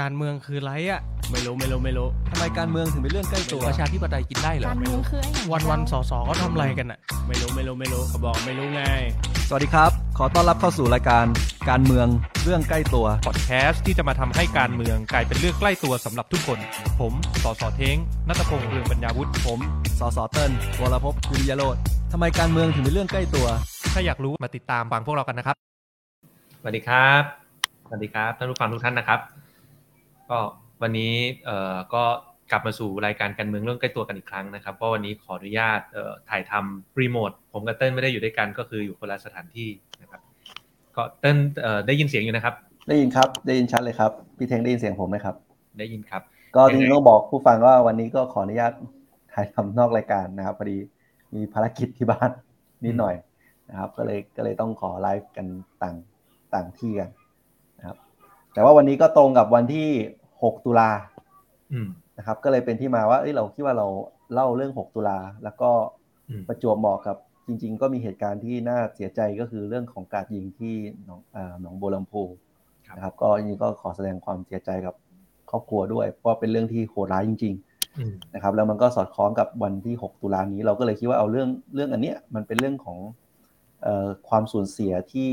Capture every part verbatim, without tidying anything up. การเมืองคือไรอ่ะไม่รู้ไม่รู้ไม่รู้ทำไมการเมืองถึงเป็นเรื่องใกล้ตัวประชาธิปไตยกินได้เหรอการเมืองคือวันวันสสก็ทำอะไรกันอ่ะไม่รู้ไม่รู้ไม่รู้เขาบอกไม่รู้ไงสวัสดีครับขอต้อนรับเข้าสู่รายการการเมืองเรื่องใกล้ตัวพอดแคสต์ที่จะมาทำให้การเมืองกลายเป็นเรื่องใกล้ตัวสำหรับทุกคนผมสสเท้งณัฐพงษ์เรืองปัญญาวุฒิผมสสเติ้ลวรภพกุลยโรจน์ทำไมการเมืองถึงเป็นเรื่องใกล้ตัวถ้าอยากรู้มาติดตามฟังพวกเรากันนะครับสวัสดีครับสวัสดีครับท่านผู้ฟังทุกท่านนะครับก็วันนี้เอ่อก็กลับมาสู่รายการการเมืองเรื่องใกล้ตัวกันอีกครั้งนะครับเพราะวันนี้ขออนุญาตเอ่อถ่ายทำรีโมทผมกับเติ้ลไม่ได้อยู่ด้วยกันก็คืออยู่คนละสถานที่นะครับก็เติ้ลเอ่อได้ยินเสียงอยู่นะครับได้ยินครับได้ยินชัดเลยครับพี่เทงได้ยินเสียงผมไหมครับได้ยินครับก็จริงๆต้องบอกผู้ฟังว่าวันนี้ก็ขออนุญาตถ่ายทำนอกรายการนะครับพอดีมีภารกิจที่บ้านนิดหน่อยนะครับก็เลยก็เลยต้องขอไลฟ์กันต่างต่างที่กันนะครับแต่ว่าวันนี้ก็ตรงกับวันที่หกตุลานะครับก็เลยเป็นที่มาว่าเอ้ยเราคิดว่าเราเล่าเรื่องหกตุลาแล้วก็ประจวบเหมาะกับจริงๆก็มีเหตุการณ์ที่น่าเสียใจก็คือเรื่องของการยิงที่หนองเอ่อหนองบัวลำพูนะครับก็จริงๆก็ขอแสดงความเสียใจกับครอบครัวด้วยเพราะเป็นเรื่องที่โหดร้ายจริงๆนะครับแล้วมันก็สอดคล้องกับวันที่หกตุลานี้เราก็เลยคิดว่าเอาเรื่องเรื่องอันเนี้ยมันเป็นเรื่องของเอ่อความสูญเสียที่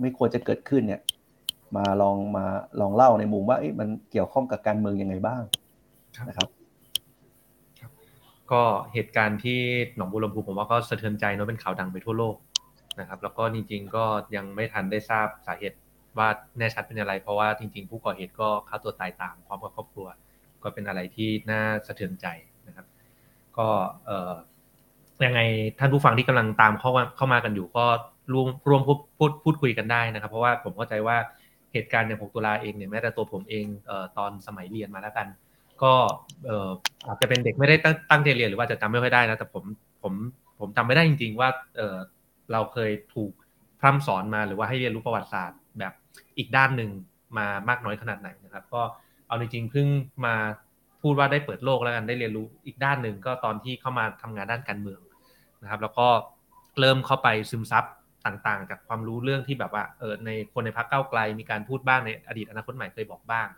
ไม่ควรจะเกิดขึ้นเนี่ยมาลองมาลองเล่าในมุมว่ามันเกี่ยวข้องกับการเมืองยังไงบ้างนะครับก็เหตุการณ์ที่หนองบัวลำพูผมว่าก็สะเทือนใจเนาะเป็นข่าวดังไปทั่วโลกนะครับแล้วก็จริงๆก็ยังไม่ทันได้ทราบสาเหตุว่าแน่ชัดเป็นอะไรเพราะว่าจริงๆผู้ก่อเหตุก็ฆ่าตัวตายตามพร้อมกับครอบครัวก็เป็นอะไรที่น่าสะเทือนใจนะครับก็เอ่อยังไงท่านผู้ฟังที่กำลังตามเข้าเข้ามากันอยู่ก็ร่วมร่วมพูดพูดคุยกันได้นะครับเพราะว่าผมเข้าใจว่าเหตุการณ์ในหกตุลาเองเนี่ยแม้แต่ตัวผมเองเอ่อตอนสมัยเรียนมาแล้วกันก็เอ่ออาจจะเป็นเด็กไม่ได้ตั้งใจเรียนหรือว่าจะจำไม่ค่อยได้นะแต่ผมผมผมจำไม่ได้จริงๆว่าเอ่อเราเคยถูกพร่ำสอนมาหรือว่าให้เรียนรู้ประวัติศาสตร์แบบอีกด้านนึงมามากน้อยขนาดไหนนะครับก็เอาจริงๆเพิ่งมาพูดว่าได้เปิดโลกแล้วกันได้เรียนรู้อีกด้านนึงก็ตอนที่เข้ามาทำงานด้านการเมืองนะครับแล้วก็เริ่มเข้าไปซึมซับต่างๆจากความรู้เรื่องที่แบบว่าเออในคนในพรรคก้าวไกลมีการพูดบ้างในอดีตอนาคตใหม่เคยบอกบ้าง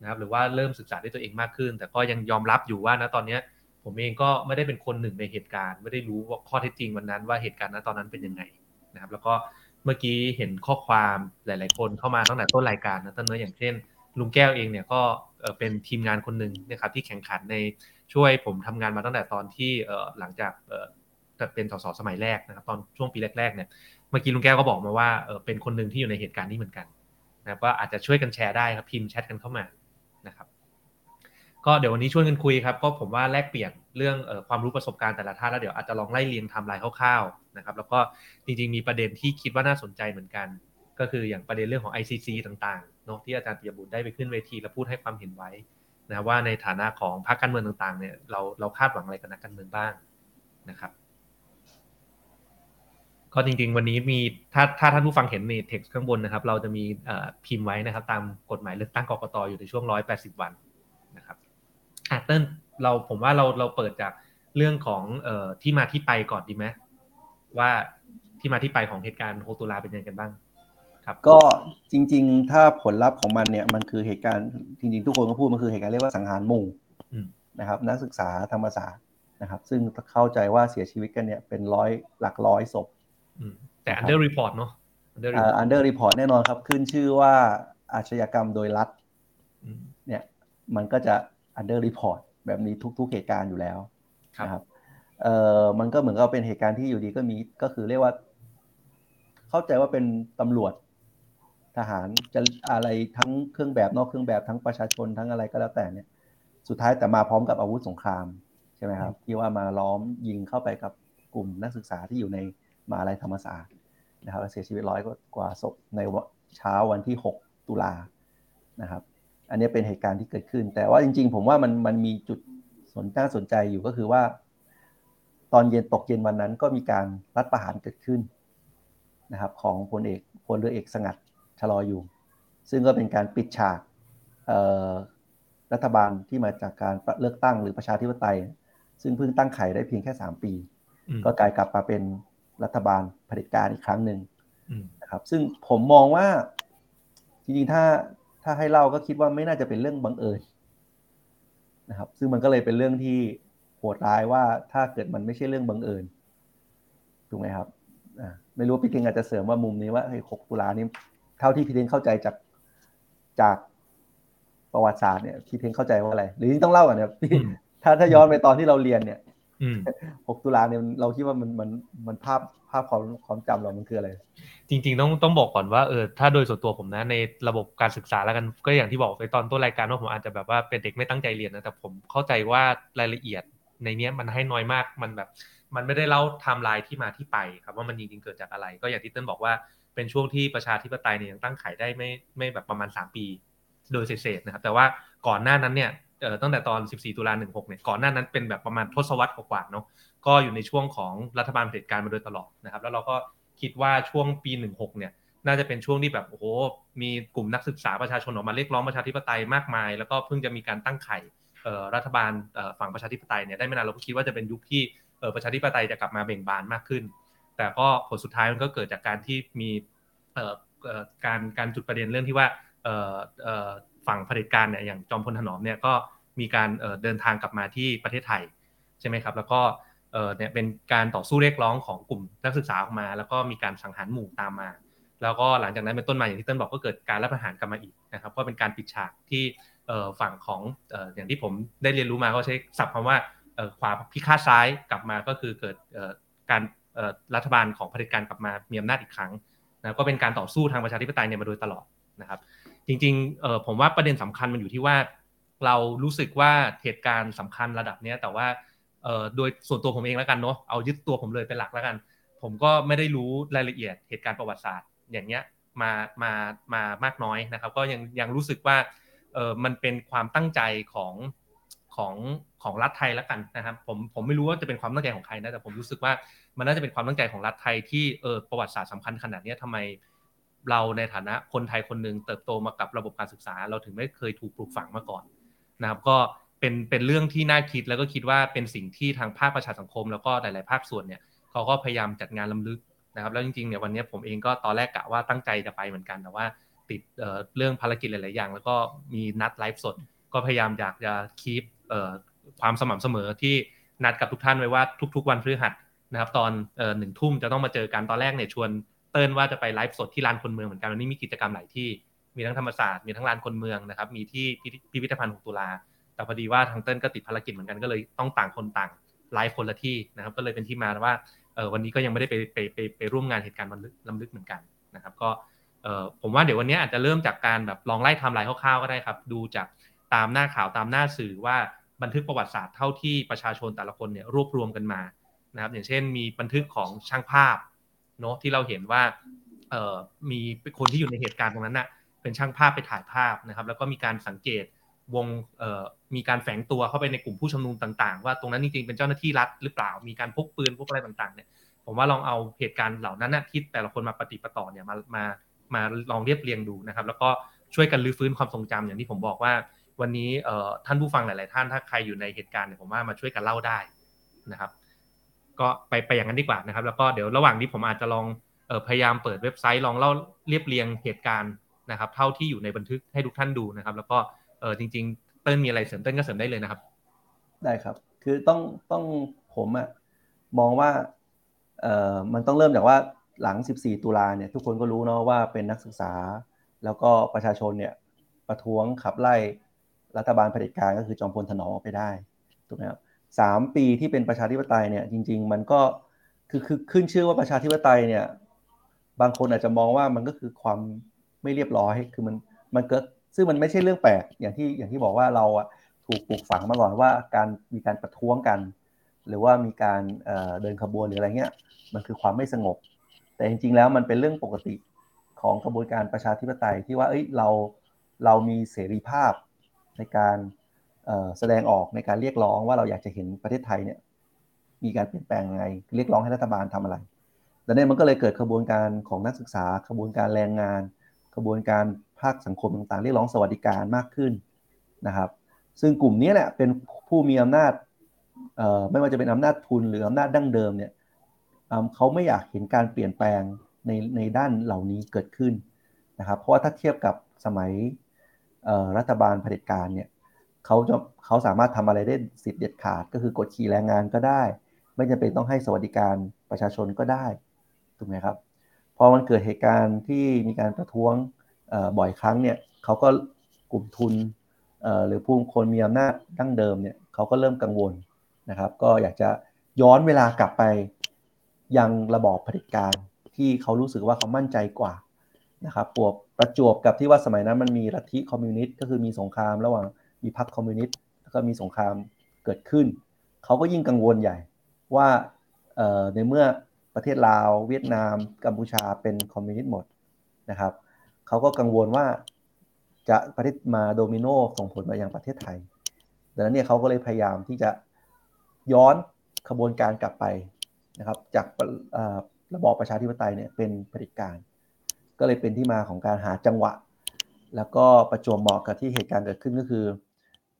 นะครับหรือว่าเริ่มศึกษาด้วยตัวเองมากขึ้นแต่ก็ยังยอมรับอยู่ว่านะตอนนี้ผมเองก็ไม่ได้เป็นคนหนึ่งในเหตุการณ์ไม่ได้รู้ว่าข้อเท็จจริงวันนั้นว่าเหตุการณ์ณตอนนั้นเป็นยังไงนะครับแล้วก็เมื่อกี้เห็นข้อความหลายๆคนเข้ามาตั้งแต่ต้นรายการนะต้นเนื้ออย่างเช่นลุงแก้วเองเนี่ยก็เออเป็นทีมงานคนหนึ่งนะครับที่แข่งขันในช่วยผมทำงานมาตั้งแต่ตอนที่เออหลังจากเออเป็นสสสมัยแรกนะครับตอนช่วงปีแรกๆเนี่ยเมื่อกี้ลุงแก้วก็บอกมาว่าเออเป็นคนหนึ่งที่อยู่ในเหตุการณ์นี้เหมือนกันนะครับว่าอาจจะช่วยกันแชร์ได้ครับพิมพ์แชทกันเข้ามานะครับก็เดี๋ยววันนี้ชวนกันคุยครับก็ผมว่าแลกเปลี่ยนเรื่องเอ่อความรู้ประสบการณ์แต่ละท่านแล้วเดี๋ยวอาจจะลองไล่เรียงไทม์ไลน์คร่าวๆนะครับแล้วก็จริงๆมีประเด็นที่คิดว่าน่าสนใจเหมือนกันก็คืออย่างประเด็นเรื่องของ ไอ ซี ซี ต่างๆเนาะที่อาจารย์ปิยบุตรได้ไปขึ้นเวทีและพูดให้ความเห็นไว้นะว่าในฐานะของพรรคการเมืองต่างๆเนี่ยเราเราคาดหวังอะไรกับนักการเมืองบ้างนะครับก็จริงๆวันนี้มีถ้าถ้าท่านผู้ฟังเห็นในเท็กซ์ข้างบนนะครับเราจะมีเอ่อพิมพ์ไว้นะครับตามกฎหมายเลือกตั้งกกต.อยู่ในช่วงหนึ่งร้อยแปดสิบวันนะครับอ่ะเติ้ลเราผมว่าเราเราเปิดจากเรื่องของเอ่อที่มาที่ไปก่อนดีไหมว่าที่มาที่ไปของเหตุการณ์หกตุลาเป็นยังไงกันบ้างครับก็จริงๆถ้าผลลัพธ์ของมันเนี่ยมันคือเหตุการณ์จริงๆทุกคนก็พูดมันคือเหตุการณ์เรียกว่าสังหารหมู่นะครับนักศึกษาธรรมศาสตร์นะครับซึ่งเข้าใจว่าเสียชีวิตกันเนี่ยเป็นร้อยหลักร้อยศพแต่ under report เนาะ under report. uh, under report แน่นอนครับขึ้นชื่อว่าอาชญากรรมโดยรัฐเนี่ยมันก็จะ under report แบบนี้ทุกๆเหตุการณ์อยู่แล้วนะครับเอ่อมันก็เหมือนกับเป็นเหตุการณ์ที่อยู่ดีก็มีก็คือเรียกว่าเข้าใจว่าเป็นตำรวจทหารจะอะไรทั้งเครื่องแบบนอกเครื่องแบบทั้งประชาชนทั้งอะไรก็แล้วแต่เนี่ยสุดท้ายแต่มาพร้อมกับอาวุธสงครามใช่ไหมครับที่ว่ามาล้อมยิงเข้าไปกับกลุ่มนักศึกษาที่อยู่ในมหาวิทยาลัยธรรมศาสตร์นะครับเสียชีวิตร้อยกว่าศพในเช้าวันที่หกตุลานะครับอันนี้เป็นเหตุการณ์ที่เกิดขึ้นแต่ว่าจริงๆผมว่ามันมันมีจุดสนใจสนใจอยู่ก็คือว่าตอนเย็นตกเย็นวันนั้นก็มีการรัฐประหารเกิดขึ้นนะครับของพลเอกพลเรือเอกสงัดชลออยู่ซึ่งก็เป็นการปิดฉากรัฐบาลที่มาจากการเลือกตั้งหรือประชาธิปไตยซึ่งเพิ่งตั้งไข่ได้เพียงแค่สามปีก็กลายกลับมาเป็นรัฐบาลเผด็จการอีกครั้งหนึ่งนะครับซึ่งผมมองว่าจริงๆถ้า ถ้าให้เล่าก็คิดว่าไม่น่าจะเป็นเรื่องบังเอิญนะครับซึ่งมันก็เลยเป็นเรื่องที่โหดร้ายว่าถ้าเกิดมันไม่ใช่เรื่องบังเอิญถูกไหมครับอ่าไม่รู้พี่เก่งอาจจะเสริมว่ามุมนี้ว่าไอ้หกตุลานี้เท่าที่พี่เก่งเข้าใจจากจากประวัติศาสตร์เนี่ยพี่เก่งเข้าใจว่าอะไรหรือต้องเล่าก่อนนะครับถ้าถ้าย้อนไปตอนที่เราเรียนเนี่ยหกตุลาเนี่ยเราคิดว่ามันมันมันภาพภาพความความจำเรามันคืออะไรจริงๆต้องต้องบอกก่อนว่าเออถ้าโดยส่วนตัวผมนะในระบบการศึกษาแล้วกันก็อย่างที่บอกไปตอนต้นรายการว่าผมอาจจะแบบว่าเป็นเด็กไม่ตั้งใจเรียนนะแต่ผมเข้าใจว่ารายละเอียดในเนี้ยมันให้น้อยมากมันแบบมันไม่ได้เล่าไทม์ไลน์ที่มาที่ไปครับว่ามันจริงๆเกิดจากอะไรก็อย่างที่เติ้ลบอกว่าเป็นช่วงที่ประชาธิปไตยเนี่ยยังตั้งไข่ได้ไม่ไม่แบบประมาณสามปีโดยเศษๆนะครับแต่ว่าก่อนหน้านั้นเนี่ยเอ่อตั้งแต่ตอนสิบสี่ตุลาหนึ่งหกเนี่ยก่อนหน้านั้นเป็นแบบประมาณทศวรรษกว่าๆเนาะก็อยู่ในช่วงของรัฐบาลเผด็จการมาโดยตลอดนะครับแล้วเราก็คิดว่าช่วงปีหนึ่งหกเนี่ยน่าจะเป็นช่วงที่แบบโอ้โหมีกลุ่มนักศึกษาประชาชนออกมาเรียกร้องประชาธิปไตยมากมายแล้วก็เพิ่งจะมีการตั้งไข่รัฐบาลฝั่งประชาธิปไตยเนี่ยได้ไม่นานเราก็คิดว่าจะเป็นยุคที่ประชาธิปไตยจะกลับมาเบ่งบานมากขึ้นแต่ก็ผลสุดท้ายมันก็เกิดจากการที่มีการการจุดประเด็นเรื่องที่ว่าฝั่งเผด็จการเนี่ยอย่างจอมพลถนอมเนี่ยก็มีการเดินทางกลับมาที่ประเทศไทยใช่ไหมครับแล้วก็เนี่ยเป็นการต่อสู้เรียกร้องของกลุ่มนักศึกษาออกมาแล้วก็มีการสังหารหมู่ตามมาแล้วก็หลังจากนั้นเป็นต้นมาอย่างที่เติ้ลบอกก็เกิดการรัฐประหารกลับมาอีกนะครับก็เป็นการปิดฉากที่ฝั่งของอย่างที่ผมได้เรียนรู้มาเขาใช้ศัพท์คำว่าขวาพิฆาตซ้ายกลับมาก็คือเกิดการรัฐบาลของเผด็จการกลับมามีอำนาจอีกครั้งนะก็เป็นการต่อสู้ทางประชาธิปไตยเนี่ยมาโดยตลอดนะครับจริงๆผมว่าประเด็นสำคัญมันอยู่ที่ว่าเรารู้สึกว่าเหตุการณ์สำคัญระดับนี้แต่ว่าโดยส่วนตัวผมเองแล้วกันเนาะเอายึดตัวผมเลยเป็นหลักแล้วกันผมก็ไม่ได้รู้รายละเอียดเหตุการณ์ประวัติศาสตร์อย่างเงี้ยมามามามากน้อยนะครับก็ยังยังรู้สึกว่าเออมันเป็นความตั้งใจของของของรัฐไทยแล้วกันนะครับผมผมไม่รู้ว่าจะเป็นความตั้งใจของใครนะแต่ผมรู้สึกว่ามันน่าจะเป็นความตั้งใจของรัฐไทยที่เออประวัติศาสตร์สำคัญขนาดนี้ทำไมเราในฐานะคนไทยคนหนึ่งเติบโตมากับระบบการศึกษาเราถึงไม่เคยถูกปลูกฝังมาก่อนนะครับก็เป็นเป็นเรื่องที่น่าคิดแล้วก็คิดว่าเป็นสิ่งที่ทางภาคประชาสังคมแล้วก็หลายๆภาคส่วนเนี่ยเขาก็พยายามจัดงานรำลึกนะครับแล้วจริงๆเนี่ยวันนี้ผมเองก็ตอนแรกกะว่าตั้งใจจะไปเหมือนกันแต่ว่าติดเอ่อเรื่องภารกิจหลายๆอย่างแล้วก็มีนัดไลฟ์สดก็พยายามอยากจะคีปเอ่อความสม่ำเสมอที่นัดกับทุกท่านไว้ว่าทุกๆวันพฤหัสนะครับตอนเอ่อ หนึ่ง ทุ่มจะต้องมาเจอกันตอนแรกเนี่ยชวนเติ้ลว่าจะไปไลฟ์สดที่ลานคนเมืองเหมือนกันวันนี้มีกิจกรรมหลายที่มีทั้งธรรมศาสตร์มีทั้งลานคนเมืองนะครับมีที่พิพิธภัณฑ์หกตุลาแต่พอดีว่าทางเติ้ลก็ติดภารกิจเหมือนกันก็เลยต้องต่างคนต่างไลฟ์คนละที่นะครับก็เลยเป็นที่มาว่าเอ่อวันนี้ก็ยังไม่ได้ไปไปไปไปร่วมงานเหตุการณ์รำลึกเหมือนกันนะครับก็ผมว่าเดี๋ยววันนี้อาจจะเริ่มจากการแบบลองไล่ไทม์ไลน์คร่าวๆก็ได้ครับดูจากตามหน้าข่าวตามหน้าสื่อว่าบันทึกประวัติศาสตร์เท่าที่ประชาชนแต่ละคนเนี่ยรวบรวมกันมานะครับอย่างเช่นมีบันทึกของช่างภาพเนาะที่เราเห็นว่ามีคนที่อยู่ในเหตุการณ์ตรงนั้นน่ะเป็นช่างภาพไปถ่ายภาพนะครับแล้วก็มีการสังเกตวงมีการแฝงตัวเข้าไปในกลุ่มผู้ชุมนุมต่างๆว่าตรงนั้นจริงๆเป็นเจ้าหน้าที่รัฐหรือเปล่ามีการพกปืนพกอะไรต่างๆเนี่ยผมว่าลองเอาเหตุการณ์เหล่านั้นน่ะที่แต่ละคนมาปฏิปต่อเนี่ยมามามาลองเรียบเรียงดูนะครับแล้วก็ช่วยกันรื้อฟื้นความทรงจำอย่างที่ผมบอกว่าวันนี้ท่านผู้ฟังหลายๆท่านถ้าใครอยู่ในเหตุการณ์เนี่ยผมว่ามาช่วยกันเล่าได้นะครับก็ไปไปอย่างนั้นดีกว่านะครับแล้วก็เดี๋ยวระหว่างนี้ผมอาจจะลองพยายามเปิดเว็บไซต์ลองเล่าเรียบเรียงเหตุการณ์นะครับเท่าที่อยู่ในบันทึกให้ทุกท่านดูนะครับแล้วก็จริงๆเติ้ลมีอะไรเสริมเติ้ลก็เสริมได้เลยนะครับได้ครับคือต้องต้องผมอะมองว่ามันต้องเริ่มจากว่าหลังสิบสี่ตุลาเนี่ยทุกคนก็รู้เนาะว่าเป็นนักศึกษาแล้วก็ประชาชนเนี่ยประท้วงขับไล่รัฐบาลเผด็จการก็คือจอมพลถนอมออกไปได้ถูกมั้ยครับสามปีที่เป็นประชาธิปไตยเนี่ยจริงๆมันก็คือคือขึ้นชื่อว่าประชาธิปไตยเนี่ยบางคนอาจจะมองว่ามันก็คือความไม่เรียบร้อยคือมันมันเกิดซึ่งมันไม่ใช่เรื่องแปลกอย่างที่อย่างที่บอกว่าเราอ่ะถูกปลูกฝังมาก่อนว่าการมีการประท้วงกันหรือว่ามีการเอ่อเดินขบวนหรืออะไรเงี้ยมันคือความไม่สงบแต่จริงๆแล้วมันเป็นเรื่องปกติของกระบวนการประชาธิปไตยที่ว่าเอ้ยเราเรามีเสรีภาพในการเอ่อแสดงออกในการเรียกร้องว่าเราอยากจะเห็นประเทศไทยเนี่ยมีการเปลี่ยนแปลงยังไงเรียกร้องให้รัฐบาลทำอะไรดังนั้นมันก็เลยเกิดกระบวนการของนักศึกษากระบวนการแรงงานกระบวนการภาคสังคมต่างๆเรียกร้องสวัสดิการมากขึ้นนะครับซึ่งกลุ่มนี้เนี่ยเป็นผู้มีอำนาจเอ่อไม่ว่าจะเป็นอำนาจทุนหรืออำนาจดั้งเดิมเนี่ยเขาไม่อยากเห็นการเปลี่ยนแปลงในในด้านเหล่านี้เกิดขึ้นนะครับเพราะว่าถ้าเทียบกับสมัย รัฐบาลเผด็จการเนี่ยเขาจะเขาสามารถทำอะไรได้สิทธิ์เด็ดขาดก็คือกดขี่แรงงานก็ได้ไม่จำเป็นต้องให้สวัสดิการประชาชนก็ได้ถูกไหมครับพอมันเกิดเหตุการณ์ที่มีการประท้วงบ่อยครั้งเนี่ยเขาก็กลุ่มทุนหรือผู้คนมีอำนาจดั้งเดิมเนี่ยเขาก็เริ่มกังวลนะครับก็อยากจะย้อนเวลากลับไปยังระบอบเผด็จการที่เขารู้สึกว่าเขามั่นใจกว่านะครับปวบประจวบกับที่ว่าสมัยนั้นมันมีลัทธิคอมมิวนิสต์ก็คือมีสงครามระหว่างมีพรรคคอมมิวนิสต์แล้วก็มีสงครามเกิดขึ้นเขาก็ยิ่งกังวลใหญ่ว่าในเมื่อประเทศลาวเวียดนามกัมพูชาเป็นคอมมิวนิสต์หมดนะครับเขาก็กังวลว่าจะประเทศมาโดมิโนส่งผลมายังประเทศไทยดังนั้นเนี่ยเขาก็เลยพยายามที่จะย้อนขบวนการกลับไปนะครับจากระบอบประชาธิปไตยเนี่ยเป็นเผด็จการก็เลยเป็นที่มาของการหาจังหวะแล้วก็ประจวบเหมาะกับที่เหตุการณ์เกิดขึ้นก็คือ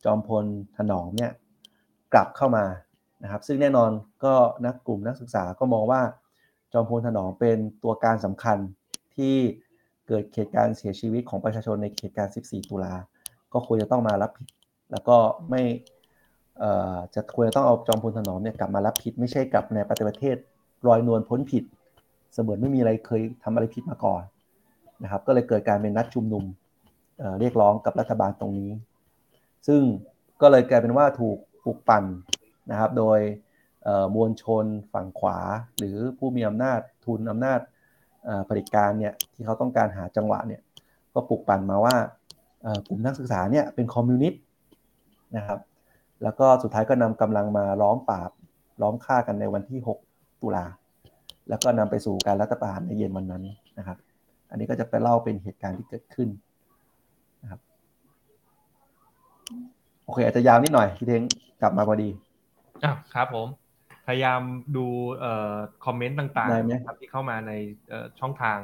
จอมพลถนอมเนี่ยกลับเข้ามานะครับซึ่งแน่นอนก็นักกลุ่มนักศึกษาก็มองว่าจอมพลถนอมเป็นตัวการสำคัญที่เกิดเหตุการณ์เสียชีวิตของประชาชนในเหตุการณ์สิบสี่ตุลาก็ควรจะต้องมารับผิดแล้วก็ไม่เอ่อจะควรจะต้องเอาจอมพลถนอมเนี่ยกลับมารับผิดไม่ใช่กลับในประเทศลอยนวลพ้นผิดเสมือนไม่มีอะไรเคยทำอะไรผิดมาก่อนนะครับก็เลยเกิดการเป็นนัดชุมนุมเอ่อเรียกร้องกับรัฐบาลตรงนี้ซึ่งก็เลยกลายเป็นว่าถูกปลุกปั่นนะครับโดยเอ่อมวลชนฝั่งขวาหรือผู้มีอำนาจทุนอำนาจเอ่อเผด็จการเนี่ยที่เขาต้องการหาจังหวะเนี่ยก็ปลุกปั่นมาว่าเอ่อกลุ่มนักศึกษาเนี่ยเป็นคอมมิวนิสต์นะครับแล้วก็สุดท้ายก็นำกำลังมาล้อมปราบล้อมฆ่ากันในวันที่หกตุลาแล้วก็นำไปสู่การรัฐประหารในเย็นวันนั้นนะครับอันนี้ก็จะไปเล่าเป็นเหตุการณ์ที่เกิดขึ้นนะครับโอเคอาจจะยาวนิดหน่อยพี่เท้งกลับมาพอดีอ่ะครับผมพยายามดูเอ่อคอมเมนต์ต่างๆนะครับที่เข้ามาในเอ่อช่องทาง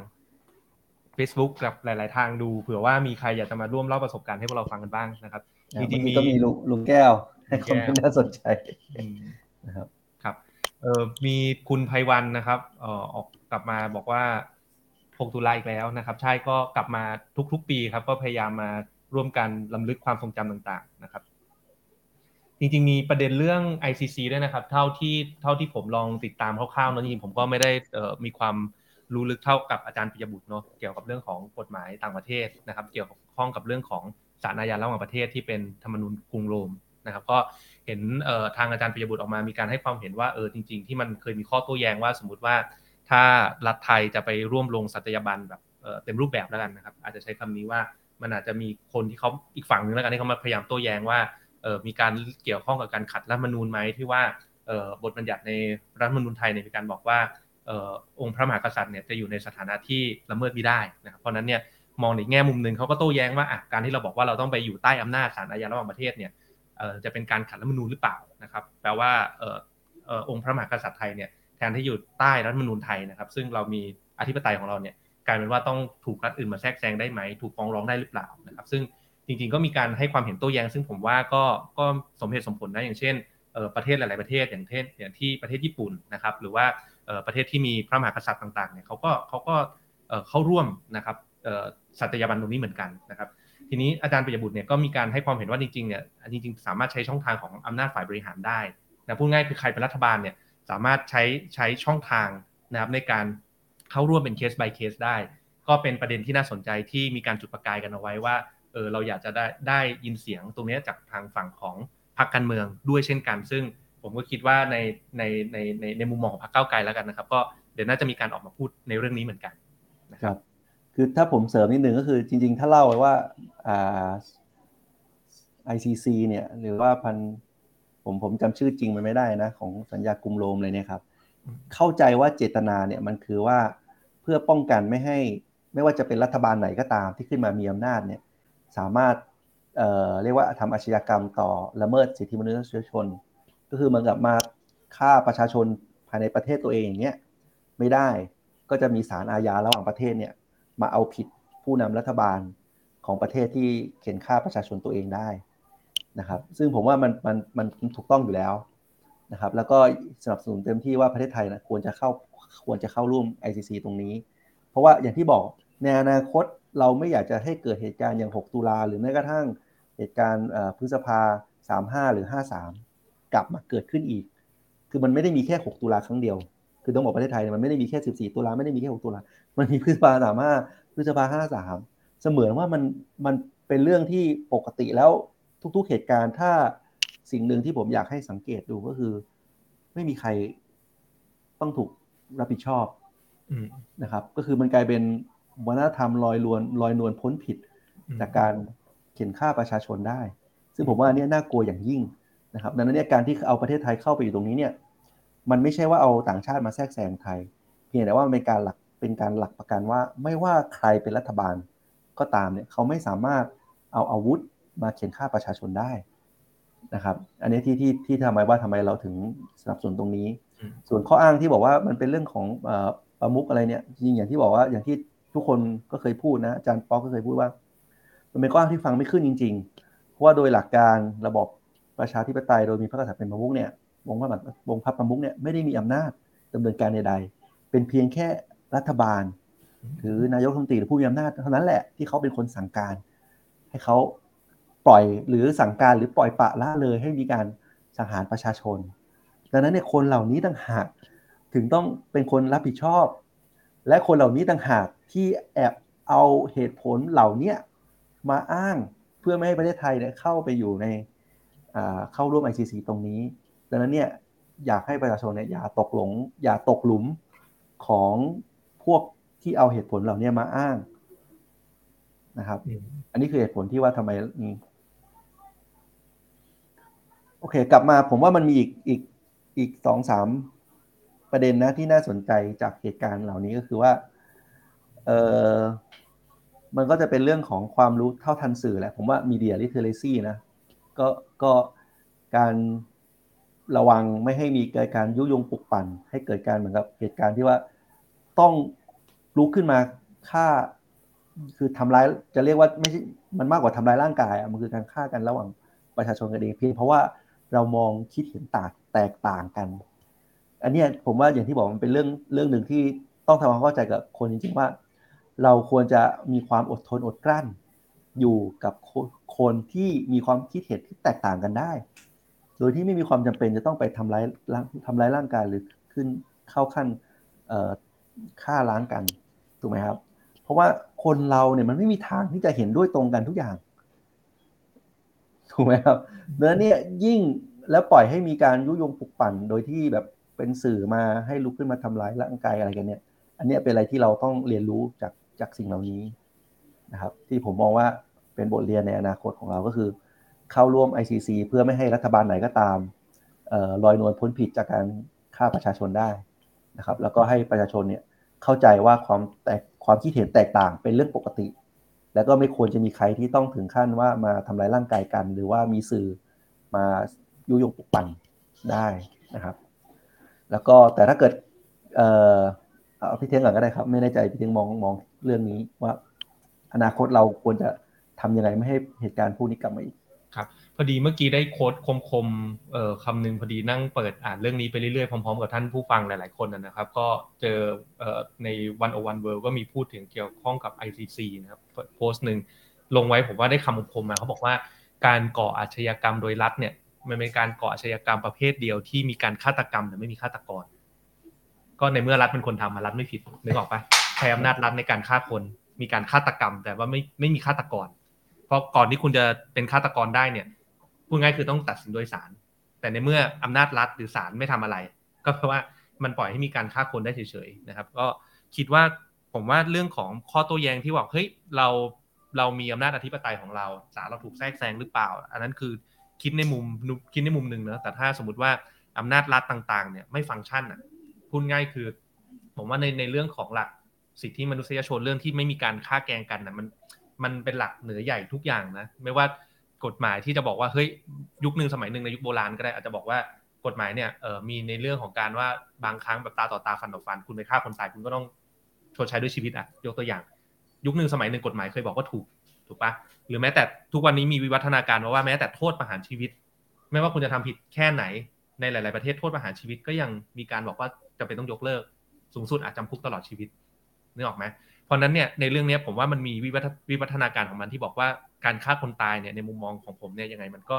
Facebook กับหลายๆทางดูเผื่อว่ามีใครอยากจะมาร่วมเล่าประสบการณ์ให้พวกเราฟังกันบ้างนะครับจริงๆก็มีลุงแก้วให้คอมเมนต์น่าสนใจนะครับครับเอ่อมีคุณไพวันนะครับเอ่อออกกลับมาบอกว่าหกตุลาอีกแล้วนะครับใช่ก็กลับมาทุกๆปีครับก็พยายามมาร่วมกันรำลึกความทรงจำต่างๆนะครับจริงๆมีประเด็นเรื่อง ไอ ซี ซี ด้วยนะครับเท่าที่เท่าที่ผมลองติดตามคร่าวๆนะจริงๆผมก็ไม่ได้มีความรู้ลึกเท่ากับอาจารย์ปิยบุตรเนาะเกี่ยวกับเรื่องของกฎหมายต่างประเทศนะครับเกี่ยวข้องกับเรื่องของศาลอาญาระหว่างประเทศที่เป็นธรรมนูญกรุงโรมนะครับก็เห็นทางอาจารย์ปิยบุตรออกมามีการให้ความเห็นว่าเออจริงๆที่มันเคยมีข้อโต้แย้งว่าสมมติว่าถ้ารัฐไทยจะไปร่วมลงสัตยาบันแบบเต็มรูปแบบแล้วกันนะครับอาจจะใช้คำนี้ว่ามันอาจจะมีคนที่เขาอีกฝั่งนึงแล้วกันที่เขามาพยายามโต้แย้งว่าเอ่อมีการเกี่ยวข้องกับการขัดรัฐธรรมนูญมั้ยที่ว่าเอ่อบทบัญญัติในรัฐธรรมนูญไทยเนี่ยมีการบอกว่าเอ่อองค์พระมหากษัตริย์เนี่ยจะอยู่ในสถานะที่ละเมิดมิได้นะครับเพราะนั้นเนี่ยมองในแง่มุมนึงเค้าก็โต้แย้งว่าอ่ะการที่เราบอกว่าเราต้องไปอยู่ใต้อำนาจศาลอาญาระหว่างประเทศเนี่ยเอ่อจะเป็นการขัดรัฐธรรมนูญหรือเปล่านะครับแปลว่าเอ่อเอ่อองค์พระมหากษัตริย์ไทยเนี่ยแทนที่อยู่ใต้รัฐธรรมนูญไทยนะครับซึ่งเรามีอธิปไตยของเราเนี่ยกลายเป็นว่าต้องถูกรัฐอื่นมาแทรกแซงได้มั้ยถูกฟ้องร้องได้หรือเปล่านะครับซึ่งจริงๆก็มีการให้ความเห็นโต้แย้งซึ่งผมว่าก็ก็สมเหตุสมผลนะอย่างเช่นเอ่อประเทศหลายๆประเทศอย่างเช่นอย่างที่ประเทศญี่ปุ่นนะครับหรือว่าเอ่อประเทศที่มีพระมหากษัตริย์ต่างๆเนี่ยเค้าก็เค้าก็เอ่อเข้าร่วมนะครับเอ่อสัตยาบันตรงนี้เหมือนกันนะครับทีนี้อาจารย์ปิยบุตรเนี่ยก็มีการให้ความเห็นว่าจริงๆเนี่ยจริงๆสามารถใช้ช่องทางของอำนาจฝ่ายบริหารได้นะพูดง่ายคือใครเป็นรัฐบาลเนี่ยสามารถใช้ใช้ช่องทางนะครับในการเข้าร่วมเป็นเคส by เคสได้ก็เป็นประเด็นที่น่าสนใจที่มีการจุดประกายกันเอาไว้ว่าเออเราอยากจะได้ได้ยินเสียงตรงนี้จากทางฝั่งของพรรคการเมืองด้วยเช่นกันซึ่งผมก็คิดว่าในในในในในมุมมองของพรรคก้าวไกลแล้วกันนะครับก็เดี๋ยวน่าจะมีการออกมาพูดในเรื่องนี้เหมือนกันนะครับคือถ้าผมเสริมนิดนึงก็คือจริงๆถ้าเล่าไว้ว่าอ่า ไอ ซี ซี เนี่ยหรือว่าพันผมผมจำชื่อจริงมันไม่ได้นะของสัญญากรุงโรมเลยเนี่ยครับเข้าใจว่าเจตนาเนี่ยมันคือว่าเพื่อป้องกันไม่ให้ไม่ว่าจะเป็นรัฐบาลไหนก็ตามที่ขึ้นมามีอำนาจเนี่ยสามารถ เอ่อ เรียกว่าทำอาชญากรรมต่อละเมิดสิทธิมนุษยชนก็คือเหมือนกับมาฆ่าประชาชนภายในประเทศตัวเองอย่างเงี้ยไม่ได้ก็จะมีศาลอาญาระหว่างประเทศเนี่ยมาเอาผิดผู้นำรัฐบาลของประเทศที่เข่นฆ่าประชาชนตัวเองได้นะครับซึ่งผมว่ามันมันมันถูกต้องอยู่แล้วนะครับแล้วก็สนับสนุนเต็มที่ว่าประเทศไทยนะควรจะเข้าควรจะเข้าร่วม ไอ ซี ซี ตรงนี้เพราะว่าอย่างที่บอกในอนาคต เราไม่อยากจะให้เกิดเหตุการณ์อย่างหกตุลาหรือแม้กระทั่งเหตุการณ์พฤษภาสามสิบห้าหรือห้าสิบสามกลับมาเกิดขึ้นอีกคือมันไม่ได้มีแค่หกตุลาครั้งเดียวคือต้องบอกประเทศไทยมันไม่ได้มีแค่สิบสี่ตุลาไม่ได้มีแค่หกตุลามันมีพฤษภาสามสิบห้าพฤษภาห้าสิบสามเสมือนว่ามันมันเป็นเรื่องที่ปกติแล้วทุกๆเหตุการณ์ถ้าสิ่งนึงที่ผมอยากให้สังเกตดูก็คือไม่มีใครต้องถูกรับผิดชอบนะครับก็คือมันกลายเป็นวัฒนธรรมลอยลวนลอยนวลพ้นผิดจากการเข็นฆ่าประชาชนได้ซึ่งผมว่าอันนี้น่ากลัวอย่างยิ่งนะครับดังนั้นเนี่ยการที่เอาประเทศไทยเข้าไปอยู่ตรงนี้เนี่ยมันไม่ใช่ว่าเอาต่างชาติมาแทรกแซงไทยเพียงแต่ว่ามันเป็นการหลักเป็นการหลักประกันว่าไม่ว่าใครเป็นรัฐบาลก็ตามเนี่ยเขาไม่สามารถเอาอาวุธมาเข็นฆ่าประชาชนได้นะครับอันนี้ที่ที่ที่ทำไมว่าทำไมเราถึงสนับสนุนตรงนี้ส่วนข้ออ้างที่บอกว่ามันเป็นเรื่องของประมุขอะไรเนี่ยจริงอย่างที่บอกว่าอย่างที่ทุกคนก็เคยพูดนะอาจารย์ป๊อกก็เคยพูดว่ามันเป็นข้ออ้างที่ฟังไม่ขึ้นจริงๆเพราะว่าโดยหลักการระบอบประชาธิปไตยโดยมีพระกษัตริย์เป็นประมุขเนี่ยวงพระวงพระประมุขเนี่ยไม่ได้มีอำนาจดำเนินการใดๆเป็นเพียงแค่รัฐบาลหรือนายกรัฐมนตรีหรือผู้มีอำนาจเท่านั้นแหละที่เขาเป็นคนสั่งการให้เขาปล่อยหรือสั่งการหรือปล่อยปละละเลยให้มีการสังหารประชาชนดังนั้นเนี่ยคนเหล่านี้ต่างหากถึงต้องเป็นคนรับผิดชอบและคนเหล่านี้ต่างหากที่แอบเอาเหตุผลเหล่านี้มาอ้างเพื่อไม่ให้ประเทศไทยเนี่ยเข้าไปอยู่ในเข้าร่วม ไอ ซี ซี ตรงนี้ดังนั้นเนี่ยอยากให้ประชาชนเนี่ยอย่าตกหลงอย่าตกหลุมของพวกที่เอาเหตุผลเหล่านี้มาอ้างนะครับอันนี้คือเหตุผลที่ว่าทำไมโอเคกลับมาผมว่ามันมีอีกอีกอีก สองสาม ประเด็นนะที่น่าสนใจจากเหตุการณ์เหล่านี้ก็คือว่าเอ่อมันก็จะเป็นเรื่องของความรู้เท่าทันสื่อแหละผมว่า media literacy นะก็ก็การระวังไม่ให้มีการยุยงปลุกปั่นให้เกิดการเหมือนกับเหตุการณ์ที่ว่าต้องลุกขึ้นมาฆ่าคือทำร้ายจะเรียกว่าไม่ใช่มันมากกว่าทำร้ายร่างกายอ่ะมันคือการฆ่ากันระหว่างประชาชนกันเองเพียงเพราะว่าเรามองคิดเห็นต่างแตกต่างกันอันนี้ผมว่าอย่างที่บอกมันเป็นเรื่องเรื่องนึงที่ต้องทำความเข้าใจกับคนจริงๆว่าเราควรจะมีความอดทนอดกลั้นอยู่กับคนที่มีความคิดเห็นที่แตกต่างกันได้โดยที่ไม่มีความจำเป็นจะต้องไปทำร้ายทำร้ายร่างกายหรือขึ้นเข้าขั้นฆ่าล้างกันถูกไหมครับเพราะว่าคนเราเนี่ยมันไม่มีทางที่จะเห็นด้วยตรงกันทุกอย่างถูกไหมครับเนื้อเนี่ยยิ่งแล้วปล่อยให้มีการยุยงปลุกปั่นโดยที่แบบเป็นสื่อมาให้ลุกขึ้นมาทำร้ายร่างกายอะไรกันเนี่ยอันนี้เป็นอะไรที่เราต้องเรียนรู้จากจากสิ่งเหล่านี้นะครับที่ผมมองว่าเป็นบทเรียนในอนาคตของเราก็คือเข้าร่วม ไอ ซี ซี เพื่อไม่ให้รัฐบาลไหนก็ตามเอ่อลอยนวลพ้นผิดจากการฆ่าประชาชนได้นะครับแล้วก็ให้ประชาชนเนี่ยเข้าใจว่าความแตกความคิดเห็นแตกต่างเป็นเรื่องปกติแล้วก็ไม่ควรจะมีใครที่ต้องถึงขั้นว่ามาทำร้ายร่างกายกันหรือว่ามีสื่อมายุยงปลุกปั่นได้นะครับแล้วก็แต่ถ้าเกิดเอ่อเอาพี่เทียงก่อนก็ได้ครับไม่แน่ใจพี่เทียงมองมองเรื่องนี้ว่าอนาคตเราควรจะทำยังไงไม่ให้เหตุการณ์พวกนี้กลับมาอีกครับพอดีเมื่อกี้ได้โค้ดคมๆเอ่อคำนึงพอดีนั่งเปิดอ่านเรื่องนี้ไปเรื่อยๆพร้อมๆกับท่านผู้ฟังหลายๆคนนะครับก็เจอเอ่อในหนึ่งศูนย์หนึ่ง World ก็มีพูดถึงเกี่ยวข้องกับ ไอ ซี ซี นะครับโพสต์นึงลงไว้ผมว่าได้คำคมมาเขาบอกว่าการก่ออาชญากรรมโดยรัฐเนี่ยมันเป็นการก่ออาชญากรรมประเภทเดียวที่มีการฆาตกรรมแต่ไม่มีฆาตกรก็ในเมื่อรัฐเป็นคนทำรัฐไม่ผิดนึกออกปะใช้อำนาจรัฐในการฆ่าคนมีการฆาตกรรมแต่ว่าไม่ไม่มีฆาตกรเพราะก่อนที่คุณจะเป็นฆาตกรได้เนี่ยพูดง่ายคือต้องตัดสินโดยศาลแต่ในเมื่ออำนาจรัฐหรือศาลไม่ทำอะไรก็เพราะว่ามันปล่อยให้มีการฆ่าคนได้เฉยๆนะครับก็คิดว่าผมว่าเรื่องของข้อโต้แย้งที่ว่าเฮ้ยเราเรามีอำนาจอธิปไตยของเราศาลเราถูกแทรกแซงหรือเปล่าอันนั้นคือคิดในมุมคิดในมุมนึงนะแต่ถ้าสมมติว่าอำนาจรัฐต่างๆเนี่ยไม่ฟังก์ชันอ่ะพูดง่ายคือผมว่าในในเรื่องของหลักสิทธิมนุษยชนเรื่องที่ไม่มีการฆ่าแกล้งกันนะมันมันเป็นหลักเหนือใหญ่ทุกอย่างนะไม่ว่ากฎหมายที่จะบอกว่าเฮ้ยยุคนึงสมัยนึงในยุคโบราณก็ได้อาจจะบอกว่ากฎหมายเนี่ยเอ่อมีในเรื่องของการว่าบางครั้งแบบตาต่อตาฟันต่อฟันคุณไปฆ่าคนตายคุณก็ต้องชดใช้ด้วยชีวิตอ่ะยกตัวอย่างยุคนึงสมัยนึงกฎหมายเคยบอกว่าถูกถูกป่ะหรือแม้แต่ทุกวันนี้มีวิวัฒนาการมาว่าแม้แต่โทษประหารชีวิตไม่ว่าคุณจะทำผิดแค่ไหนในหลายๆประเทศโทษประหารชีวิตก็ยังมีการบอกว่าจะเป็นต้องยกเลิกสูงสุดอาจจำคุกตลอดชีวิตนึกออกไหมพ ราะนั้นเนี่ยในเรื่องนี้ผมว่ามันมีวิวัฒนาการของมันที่บอกว่าการฆ่าคนตายเนี่ยในมุมมองของผมเนี่ยยังไงมันก็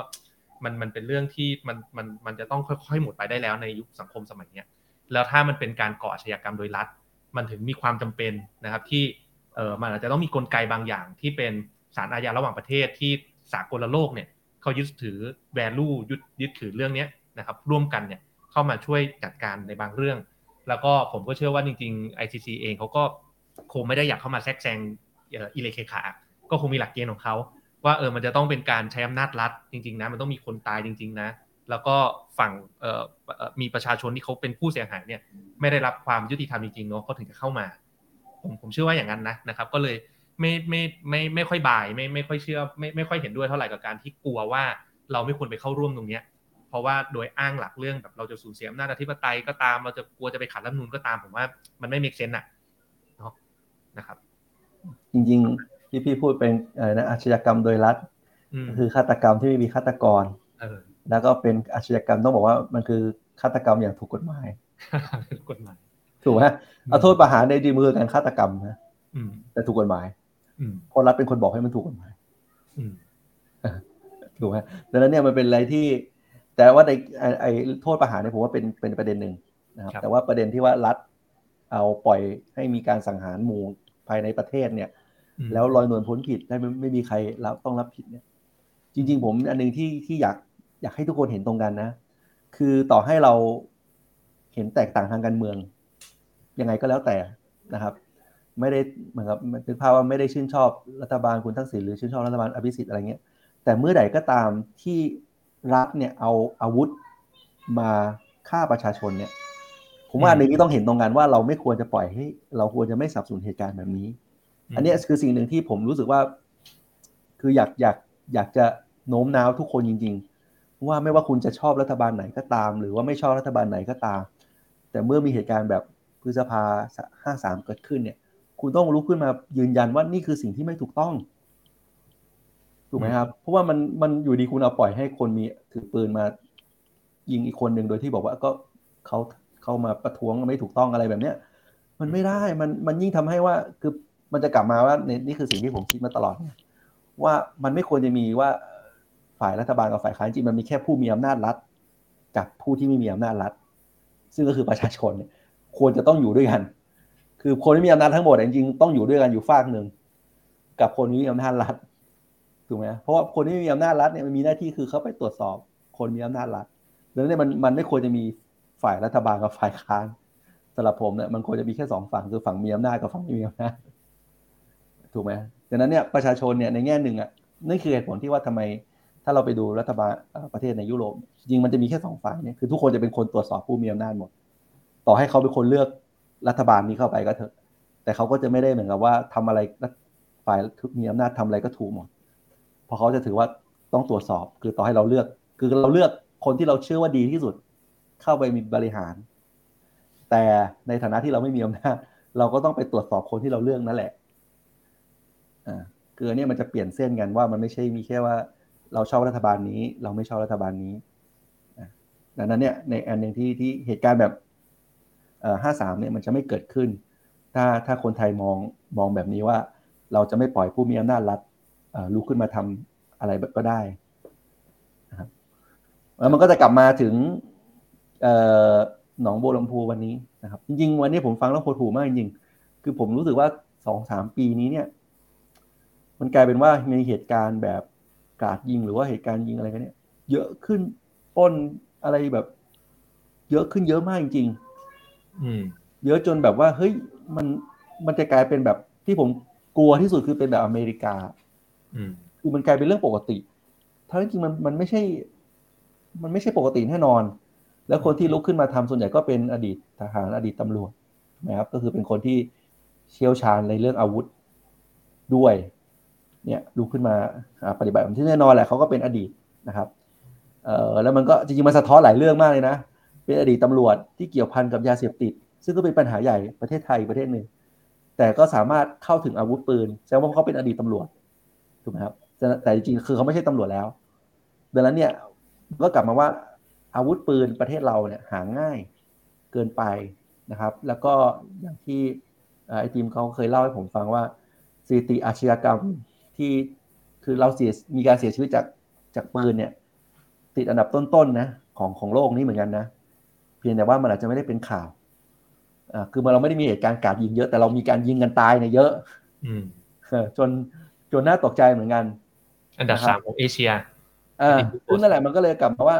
มันมันเป็นเรื่องที่มันมันมันจะต้องค่อยๆหมดไปได้แล้วในยุคสังคมสมัยเนี้ยแล้วถ้ามันเป็นการก่ออาชญากรรมโดยรัฐมันถึงมีความจำเป็นนะครับที่เออมันอาจจะต้องมีกลไกบางอย่างที่เป็นศาลอาญาระหว่างประเทศที่สากลโลกเนี่ยเขายึดถือ value ยึดยึดถือเรื่องนี้นะครับร่วมกันเนี่ยเข้ามาช่วยจัดการในบางเรื่องแล้วก็ผมก็เชื่อว่าจริงๆ ไอ ซี ซี เองเขาก็คงไม่ได้อยากเข้ามาแทรกแซงเอ่ออิเลเคขาก็คงมีหลักเกณฑ์ของเขาว่าเออมันจะต้องเป็นการใช้อำนาจรัฐจริงๆนะมันต้องมีคนตายจริงๆนะแล้วก็ฝั่งเอ่อมีประชาชนที่เขาเป็นผู้เสียหายเนี่ยไม่ได้รับความยุติธรรมจริงๆเนาะเขาถึงจะเข้ามาผมผมเชื่อว่าอย่างนั้นนะนะครับก็เลยไม่ไม่ไม่ไม่ค่อยบ่ายไม่ไม่ค่อยเชื่อไม่ไม่ค่อยเห็นด้วยเท่าไหร่กับการที่กลัวว่าเราไม่ควรไปเข้าร่วมตรงเนี้ยเพราะว่าโดยอ้างหลักเรื่องแบบเราจะสูญเสียอำนาจอธิปไตยก็ตามเราจะกลัวจะไปขัดรัฐธรรมนูญก็ตามผมว่ามันไม่ make sense อ่ะเนาะนะครับจริงๆที่พี่พูดเป็นอะไรนะอาชญากรรมโดยรัฐคือฆาตกรรมที่ไม่มีฆาตกรเออแล้วก็เป็นอาชญากรรมต้องบอกว่ามันคือฆาตกรรมอย่างถูกกฎหมายกฎหมายถูกมั้ยเอาโทษประหารในดีมือกันฆาตกรรมนะอืมแต่ถูกกฎหมายอืมคนรัฐเป็นคนบอกให้มันถูกกฎหมายอืมถูกมั้ยดังนั้นเนี่ยมันเป็นอะไรที่แต่ว่าในไอ้โทษประหารเนี่ยผมว่าเป็นเป็นประเด็นนึงนะครับแต่ว่าประเด็นที่ว่ารัฐเอาปล่อยให้มีการสังหารหมู่ภายในประเทศเนี่ยแล้วลอยนวลพ้นขีดได้ไม่ไม่มีใครรับต้องรับผิดเนี่ยจริงๆผมอันนึงที่ที่อยากอยากให้ทุกคนเห็นตรงกันนะคือต่อให้เราเห็นแตกต่างทางการเมืองยังไงก็แล้วแต่นะครับไม่ได้เหมือนกับเป็นภาพว่าไม่ได้ชื่นชอบรัฐบาลคุณทักษิณหรือชื่นชอบรัฐบาลอภิสิทธิ์อะไรเงี้ยแต่เมื่อใดก็ตามที่รัฐเนี่ยเอาอาวุธมาฆ่าประชาชนเนี่ยผมว่าอันนี้ต้องเห็นตรงกันว่าเราไม่ควรจะปล่อยให้เราควรจะไม่สนับสนุนเหตุการณ์แบบนี้อันนี้คือสิ่งหนึ่งที่ผมรู้สึกว่าคืออยากอยากอยากจะโน้มน้าวทุกคนจริงๆว่าไม่ว่าคุณจะชอบรัฐบาลไหนก็ตามหรือว่าไม่ชอบรัฐบาลไหนก็ตามแต่เมื่อมีเหตุการณ์แบบพฤษภาห้าสิบสามเกิดขึ้นเนี่ยคุณต้องลุกขึ้นมายืนยันว่านี่คือสิ่งที่ไม่ถูกต้องถูกไหมครับเพราะว่ามันมันอยู่ดีคุณเอาปล่อยให้คนมีถือปืนมายิงอีกคนหนึ่งโดยที่บอกว่าก็เขาเขามาประท้วงไม่ถูกต้องอะไรแบบเนี้ยมันไม่ได้มันมันยิ่งทำให้ว่าคือมันจะกลับมาว่านี่คือสิ่งที่ผมคิดมาตลอดว่ามันไม่ควรจะมีว่าฝ่ายรัฐบาลกับฝ่ายค้านจริงมันมีแค่ผู้มีอำนาจรัฐกับผู้ที่ไม่มีอำนาจรัฐซึ่งก็คือประชาชนเนี่ยควรจะต้องอยู่ด้วยกันคือคนที่มีอำนาจทั้งหมดจริงๆต้องอยู่ด้วยกันอยู่ฝากนึงกับคนที่มีอำนาจรัฐถูกไหมเพราะว่าคนที่มีอำนาจรัฐเนี่ยมันมีหน้าที่คือเขาไปตรวจสอบคนมีอำนาจรัฐดังนั้นเนี่ยมันมันไม่ควรจะมีฝ่ายรัฐบาลกับฝ่ายค้านสำหรับผมเนี่ยมันควรจะมีแค่สองฝั่งคือฝั่งมีอำนาจกับฝั่งไม่มีอำนาจถูกไหมดังนั้นเนี่ยประชาชนเนี่ยในแง่หนึ่งอ่ะนั่นคือเหตุผลที่ว่าทำไมถ้าเราไปดูรัฐบาลประเทศในยุโรปจริงมันจะมีแค่สองฝ่ายเนี่ยคือทุกคนจะเป็นคนตรวจสอบผู้มีอำนาจหมดต่อให้เขาเป็นคนเลือกรัฐบาลนี้เข้าไปก็เถอะแต่เขาก็จะไม่ได้เหมือนกับว่าทำอะไรฝ่ายมีอำนาจทำอะไรก็ถูกหมดเพราะเขาจะถือว่าต้องตรวจสอบคือต่อให้เราเลือกคือเราเลือกคนที่เราเชื่อว่าดีที่สุดเข้าไปมีบริหารแต่ในฐานะที่เราไม่มีอำนาจเราก็ต้องไปตรวจสอบคนที่เราเลือกนั่นแหละอ่าคืออันนี้มันจะเปลี่ยนเส้นกันว่ามันไม่ใช่มีแค่ว่าเราชอบรัฐบาลนี้เราไม่ชอบรัฐบาลนี้อ่าดังนั้นเนี่ยในอันนึงที่ที่เหตุการณ์แบบเอ่อห้าสิบสามเนี่ยมันจะไม่เกิดขึ้นถ้าถ้าคนไทยมองมองแบบนี้ว่าเราจะไม่ปล่อยผู้มีอำนาจรัฐเอ่อลุกขึ้นมาทำอะไรก็ได้นะครับแล้วมันก็จะกลับมาถึงเอ่อหนองบัวลำพูวันนี้นะครับจริงๆวันนี้ผมฟังแล้วโหดหู่มากจริงๆคือผมรู้สึกว่า สองถึงสาม ปีนี้เนี่ยมันกลายเป็นว่ามีเหตุการณ์แบบกราดยิงหรือว่าเหตุการณ์ยิงอะไรกันเนี่ยเยอะขึ้นปนอะไรแบบเยอะขึ้นเยอะมากจริงๆอืมเยอะจนแบบว่าเฮ้ยมันมันจะกลายเป็นแบบที่ผมกลัวที่สุดคือเป็นแบบอเมริกาอืมคือมันกลายเป็นเรื่องปกติทั้งจริงมันมันไม่ใช่มันไม่ใช่ปกติแน่นอนแล้วคนที่ลุกขึ้นมาทำส่วนใหญ่ก็เป็นอดีตทหารอดีตตำรวจนะครับก็คือเป็นคนที่เชี่ยวชาญในเรื่องอาวุธด้วยเนี่ยลุกขึ้นมาปฏิบัติแบบที่แน่นอนแหละเขาก็เป็นอดีตนะครับเอ่อแล้วมันก็จริงๆมันสะท้อนหลายเรื่องมากเลยนะเป็นอดีตตำรวจที่เกี่ยวพันกับยาเสพติดซึ่งก็เป็นปัญหาใหญ่ประเทศไทยประเทศหนึ่งแต่ก็สามารถเข้าถึงอาวุธปืนแสดงว่าเขาเป็นอดีตตำรวจถูกไหมครับแต่จริงๆคือเขาไม่ใช่ตำรวจแล้วดังนั้นเนี่ยก็กลับมาว่าอาวุธปืนประเทศเราเนี่ยหาง่ายเกินไปนะครับแล้วก็อย่างที่ ไอทีมเขาเคยเล่าให้ผมฟังว่าสถิติอาชญากรรมที่คือเราเสียมีการเสียชีวิตจากจากปืนเนี่ยติดอันดับต้นๆนะของของโลกนี้เหมือนกันนะเพียงแต่ว่ามันอาจจะไม่ได้เป็นข่าวอ่าคือเราไม่ได้มีเหตุการณ์การยิงเยอะแต่เรามีการยิงกันตายเนี่ยเยอะอืมจนจนน่าตกใจเหมือนกันอันดับสามของเอเชียอ่าซึ่งนั่นแหละมันก็เลยกลับมาว่า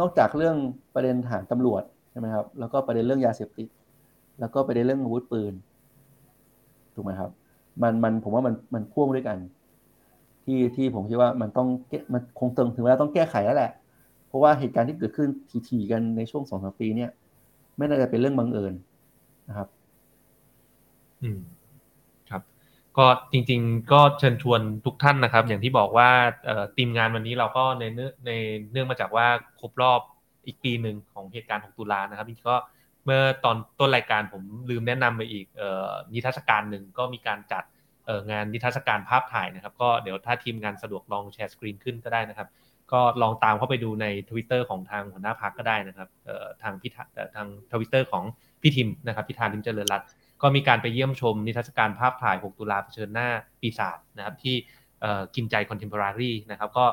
นอกจากเรื่องประเด็นทหารตำรวจใช่ไหมครับแล้วก็ประเด็นเรื่องยาเสพติดแล้วก็ประเด็นเรื่องอาวุธปืนถูกไหมครับมันมันผมว่ามันมันพ่วงด้วยกันที่ที่ผมคิดว่ามันต้องมันคงตึงถึงเวลาต้องแก้ไขแล้วแหละเพราะว่าเหตุการณ์ที่เกิดขึ้นถี่ๆกันในช่วง สองถึงสาม ปีเนี่ยไม่น่าจะเป็นเรื่องบังเอิญนะครับอืมครับก็จริงๆก็เชิญชวนทุกท่านนะครับอย่างที่บอกว่าเอ่อทีมงานวันนี้เราก็ในเนื่องในเนื่องมาจากว่าครบรอบอีกปีนึงของเหตุการณ์หกตุลานะครับนี่ก็เมื่อตอนต้นรายการผมลืมแนะนำไปอีกเอ่อนิทรรศการนึงก็มีการจัดเอ่องานนิทรรศการภาพถ่ายนะครับก็เดี๋ยวถ้าทีมงานสะดวกลองแชร์สกรีนขึ้นก็ได้นะครับก็ลองตามเข้าไปดูใน Twitter ของทางหัวหน้าพรรคก็ได้นะครับเอ่อทางพิธาทาง Twitter ของพี่ทิมนะครับพิธาลิมเจริญรัตน์ก็มีการไปเยี่ยมชมนิทรรศการภาพถ่ายหกตุลาเผชิญหน้าปีศาจนะครับที่เอ่อกินใจคอนเทมโพรารีนะครับก็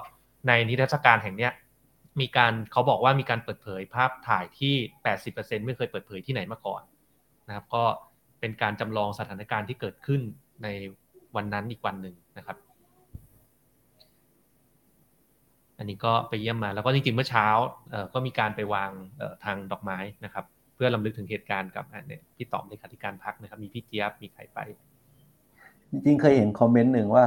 ในนิทรรศการแห่งเนี้ยมีการเขาบอกว่ามีการเปิดเผยภาพถ่ายที่ แปดสิบเปอร์เซ็นต์ ไม่เคยเปิดเผยที่ไหนมาก่อนนะครับก็เป็นการจำลองสถานการณ์ที่เกิดขึ้นในวันนั้นอีกวันนึงนะครับอันนี้ก็ไปเยี่ยมมาแล้วก็จริงๆเมื่อเช้าเอ่อก็มีการไปวางเอ่อทางดอกไม้นะครับเพื่อรำลึกถึงเหตุการณ์กับเนี่ยพี่ต๋อมเลขาธิการพรรคนะครับมีพี่เจี๊ยบมีใครไปจริงๆเคยเห็นคอมเมนต์นึงว่า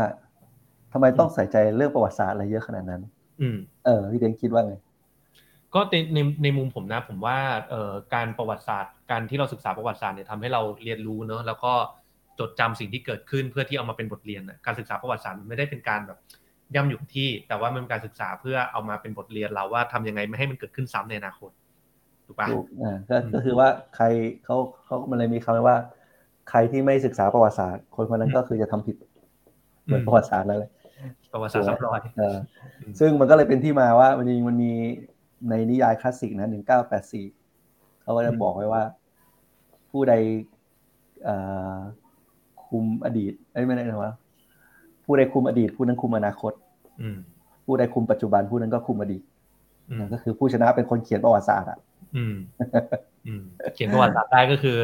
ทำไมต้องใส่ใจเรื่องประวัติศาสตร์อะไรเยอะขนาดนั้นอืมเออพี่เดนคิดว่าไงก็ในในมุมผมนะผมว่าเอ่อการประวัติศาสตร์การที่เราศึกษาประวัติศาสตร์เนี่ยทำให้เราเรียนรู้เนาะแล้วก็จดจำสิ่งที่เกิดขึ้นเพื่อที่เอามาเป็นบทเรียนนะการศึกษาประวัติศาสตร์มันไม่ได้เป็นการแบบย่ำอยู่ที่แต่ว่ามันเป็นการศึกษาเพื่อเอามาเป็นบทเรียนเราว่าทำยังไงไม่ให้มันเกิดขึ้นซ้ำในอนาคตถูกป่ะอ่าก็คือว่าใครเขาเขามันเลยมีคำว่าใครที่ไม่ศึกษาประวัติศาสตร์คนคนนั้นก็คือจะทำผิดเหมือนประวัติศาสตร์แล้วเลยประวัติศาสตร์ซ้ำรอยเออซึ่งมันก็เลยเป็นที่มาว่ามันมีมันมีในนิยายคลาสสิกนะหนึ่งเก้าแปดสี่เขาก็จะบอกไว้ว่าผู้ใดอ่าคุมอดีตเอ้ยไม่ได้หรอผู้ใดคุมอดีตผู้นั้นคุมอนาคตผู้ใดคุมปัจจุบันผู้นั้นก็คุมอดีตก็คือผู้ชนะเป็นคนเขียนประวัติศาสตร์อ่ะเขียนประวัติศาสตร์ได้ก็คือ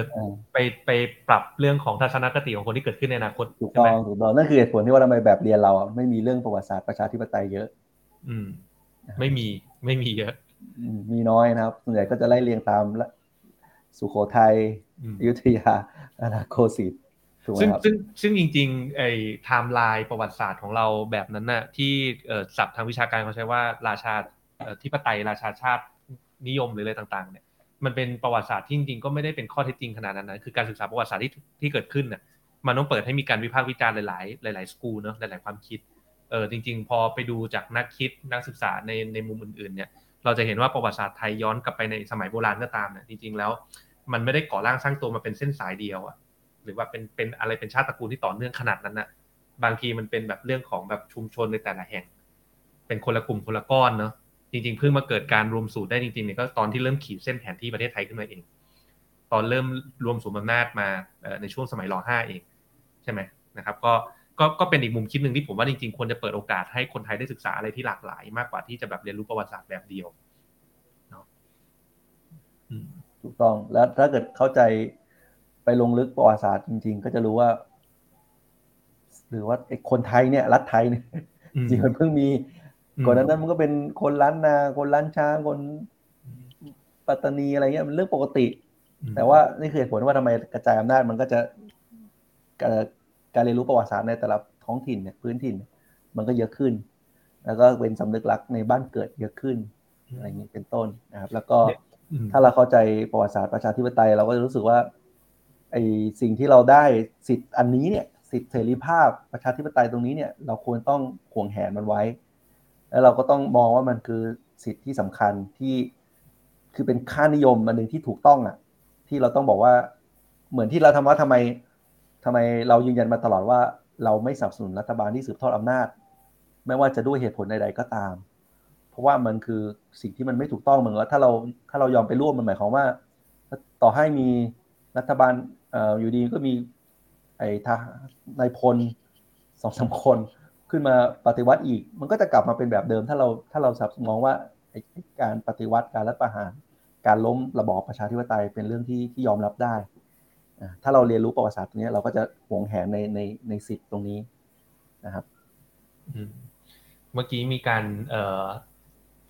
ไปไปปรับเรื่องของทัศนคติของคนที่เกิดขึ้นในอนาคตถูกต้องถูกต้องนั่นคือเหตุผลที่ว่าทำไมแบบเรียนเราไม่มีเรื่องประวัติศาสตร์ประชาธิปไตยเยอะไม่มีไม่มีเยอะมีน้อยนะครับส่วนใหญ่ก็จะไล่เรียงตามสุโขทัยอยุธยาอานาโคสิตซึ่งซึ่งซึ่งจริงๆไอ้ไทม์ไลน์ประวัติศาสตร์ของเราแบบนั้นน่ะที่เอ่อศัพท์ทางวิชาการเขาใช้ว่าราชาเอ่อธิปไตยราชาชาตินิยมหรืออะไรต่างๆเนี่ยมันเป็นประวัติศาสตร์ที่จริงๆก็ไม่ได้เป็นข้อเท็จจริงขนาดนั้นนะคือการศึกษาประวัติศาสตร์ที่ที่เกิดขึ้นน่ะมันต้องเปิดให้มีการวิพากษ์วิจารณ์หลายๆหลายๆสกูลเนาะหลายๆความคิดเอ่อจริงๆพอไปดูจากนักคิดนักศึกษาในในมุมอื่นๆเนี่ยเราจะเห็นว่าประวัติศาสตร์ไทยย้อนกลับไปในสมัยโบราณก็ตามน่ะจริงๆแล้วมันไม่ได้ก่อร่างสร้างตัวมาเป็นเส้นสายเดียวอ่ะหรือว่าเป็นเป็นอะไรเป็นชาติตระกูลที่ต่อเนื่องขนาดนั้นน่ะบางทีมันเป็นแบบเรื่องของแบบชุมชนในแต่ละแห่งเป็นคนละกลุ่มคนละก้อนเนาะจริงๆเพิ่งมาเกิดการรวมศูนย์ได้จริงๆเนี่ยก็ตอนที่เริ่มขีดเส้นแผนที่ประเทศไทยขึ้นมาเองตอนเริ่มรวมศูนย์อำนาจมาในช่วงสมัยร.ห้า เองใช่ไหมนะครับก็ก็ก็เป็นอีกมุมคิดนึงที่ผมว่าจริงๆควรจะเปิดโอกาสให้คนไทยได้ศึกษาอะไรที่หลากหลายมากกว่าที่จะแบบเรียนรู้ประวัติศาสตร์แบบเดียวเนาะถูกต้องแล้วถ้าเกิดเข้าใจไปลงลึกประวัติศาสตร์จริงๆก็จะรู้ว่าหรือว่าไอ้คนไทยเนี่ยรัฐไทยเนี่ยจริงๆมันเพิ่งมีก่อนหน้านั้นมันก็เป็นคนล้านนาคนล้านช้างคนปัตตานีอะไรเงี้ยมันเรื่องปกติแต่ว่านี่คือเหตุผลว่าทำไมกระจายอำนาจมันก็จะการเรียนรู้ประวัติศาสตร์ในแต่ละท้องถิ่นเนี่ยพื้นถิ่นมันก็เยอะขึ้นแล้วก็เป็นสำนึกรักในบ้านเกิดเยอะขึ้นอะไรเงี้ยเป็นต้นนะครับแล้วก็ถ้าเราเข้าใจประวัติศาสตร์ประชาธิปไตยเราก็จะรู้สึกว่าไอ้สิ่งที่เราได้สิทธิ์อันนี้เนี่ยสิทธิเสรีภาพประชาธิปไตยตรงนี้เนี่ยเราควรต้องหวงแหนมันไว้แล้วเราก็ต้องมองว่ามันคือสิทธิที่สำคัญที่คือเป็นค่านิยมอันนึงที่ถูกต้องอ่ะที่เราต้องบอกว่าเหมือนที่เราทำว่าทำไมทำไมเรายืนยันมาตลอดว่าเราไม่สนับสนุนรัฐบาลที่สืบทอดอำนาจไม่ว่าจะด้วยเหตุผลใดๆก็ตามเพราะว่ามันคือสิ่งที่มันไม่ถูกต้องเหมือนว่าถ้าเราถ้าเรายอมไปร่วมมันหมายความว่าต่อให้มีรัฐบาลเอ่ออยู่ดีก็มี ไอ้ทหารนายพล สองสาม คนขึ้นมาปฏิวัติอีกมันก็จะกลับมาเป็นแบบเดิมถ้าเราถ้าเรามองว่าไอ้การปฏิวัติการรัฐประหารการล้มระบอบประชาธิปไตยเป็นเรื่องที่ที่ยอมรับได้ถ้าเราเรียนรู้ประวัติศาสตร์ตรงนี้เราก็จะหวงแหนในในในสิทธิ์ตรงนี้นะครับเมื่อกี้มีการ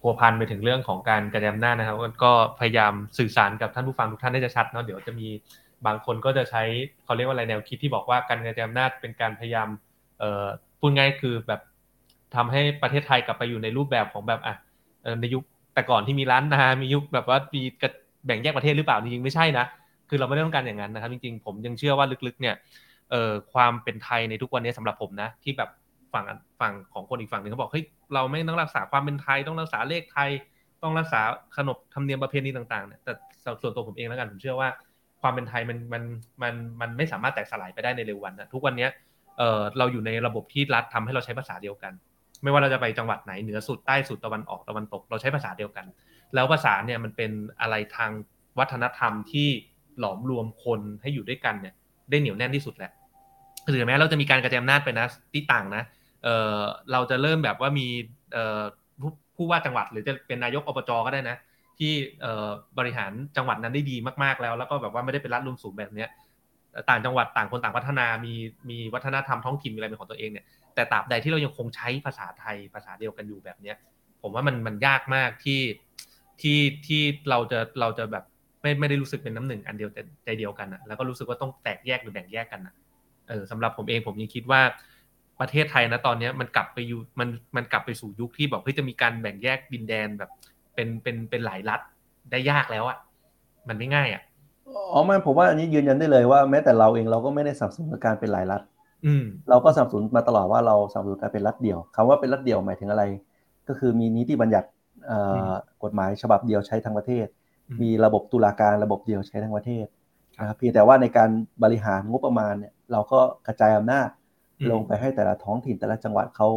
พัวพันไปถึงเรื่องของการกระจายอำนาจนะครับก็พยายามสื่อสารกับท่านผู้ฟังทุกท่านให้ชัดเนาะเดี๋ยวจะมีบางคนก็จะใช้เขาเรียกว่าอะไรแนวคิดที่บอกว่าการกระจายอำนาจเป็นการพยายามพูดง่ายคือแบบทำให้ประเทศไทยกลับไปอยู่ในรูปแบบของแบบอ่ะในยุคแต่ก่อนที่มีล้านนามียุคแบบว่ามีแบ่งแยกประเทศหรือเปล่าจริงๆไม่ใช่นะคือเราไม่ได้ต้องการอย่างนั้นนะครับจริงๆผมยังเชื่อว่าลึกๆเนี่ยความเป็นไทยในทุกวันนี้สำหรับผมนะที่แบบฝั่งฝั่งของคนอีกฝั่งนึงเขาบอกเฮ้ยเราไม่ต้องรักษาความเป็นไทยต้องรักษาเลขไทยต้องรักษาขนบธรรมเนียมประเพณีต่างๆเนี่ยแต่ส่วนตัวผมเองแล้วกันผมเชื่อว่าความเป็นไทยมันมันมันมันไม่สามารถแตกสลายไปได้ในเร็ววันนะทุกวันนี้เออเราอยู่ในระบบที่รัฐทำให้เราใช้ภาษาเดียวกันไม่ว่าเราจะไปจังหวัดไหนเหนือสุดใต้สุดตะวันออกตะวันตกเราใช้ภาษาเดียวกันแล้วภาษาเนี่ยมันเป็นอะไรทางวัฒนธรรมที่หลอมรวมคนให้อยู่ด้วยกันเนี่ยได้เหนียวแน่นที่สุดแหละถึงแม้เราจะมีการกระจายอำนาจไปนะที่ต่างนะเออเราจะเริ่มแบบว่ามีเอ่อผู้ว่าจังหวัดหรือจะเป็นนายกอบจก็ได้นะที่เอ่อบริหารจังหวัดนั้นได้ดีมากๆแล้วแล้วก็แบบว่าไม่ได้เป็นรัฐรวมศูนย์แบบเนี้ยต่างจังหวัดต่างคนต่างพัฒนามีมีวัฒนธรรมท้องถิ่นมีอะไรเป็นของตัวเองเนี่ยแต่ตราบใดที่เรายังคงใช้ภาษาไทยภาษาเดียวกันอยู่แบบเนี้ยผมว่ามันมันยากมากที่ที่ที่เราจะเราจะแบบไม่ไม่ได้รู้สึกเป็นน้ำหนึ่งอันเดียวแต่ใจเดียวกันนะแล้วก็รู้สึกว่าต้องแตกแยกหรือแบ่งแยกกันนะเออสำหรับผมเองผมยังคิดว่าประเทศไทยนะตอนนี้มันกลับไปอยู่มันมันกลับไปสู่ยุคที่บอกเฮ้ยจะมีการแบ่งแยกดินแดนแบบเป็นเป็นเป็นหลายรัฐได้ยากแล้วอ่ะมันไม่ง่ายอ่ะอ๋อมันผมว่าอันนี้ยืนยันได้เลยว่าแม้แต่เราเองเราก็ไม่ได้สนับสนุนการเป็นหลายรัฐอืมเราก็สนับสนุนมาตลอดว่าเราสนับสนุนการเป็นรัฐเดียวคำว่าเป็นรัฐเดียวหมายถึงอะไรก็คือมีนิติบัญญัติเอ่อกฎหมายฉบับเดียวใช้ทั้งประเทศมีระบบตุลาการระบบเดียวใช้ทั้งประเทศนะครับเพียงแต่ว่าในการบริหารงบประมาณเนี่ยเราก็กระจายอำนาจลงไปให้แต่ละท้องถิ่นแต่ละจังหวัดเขา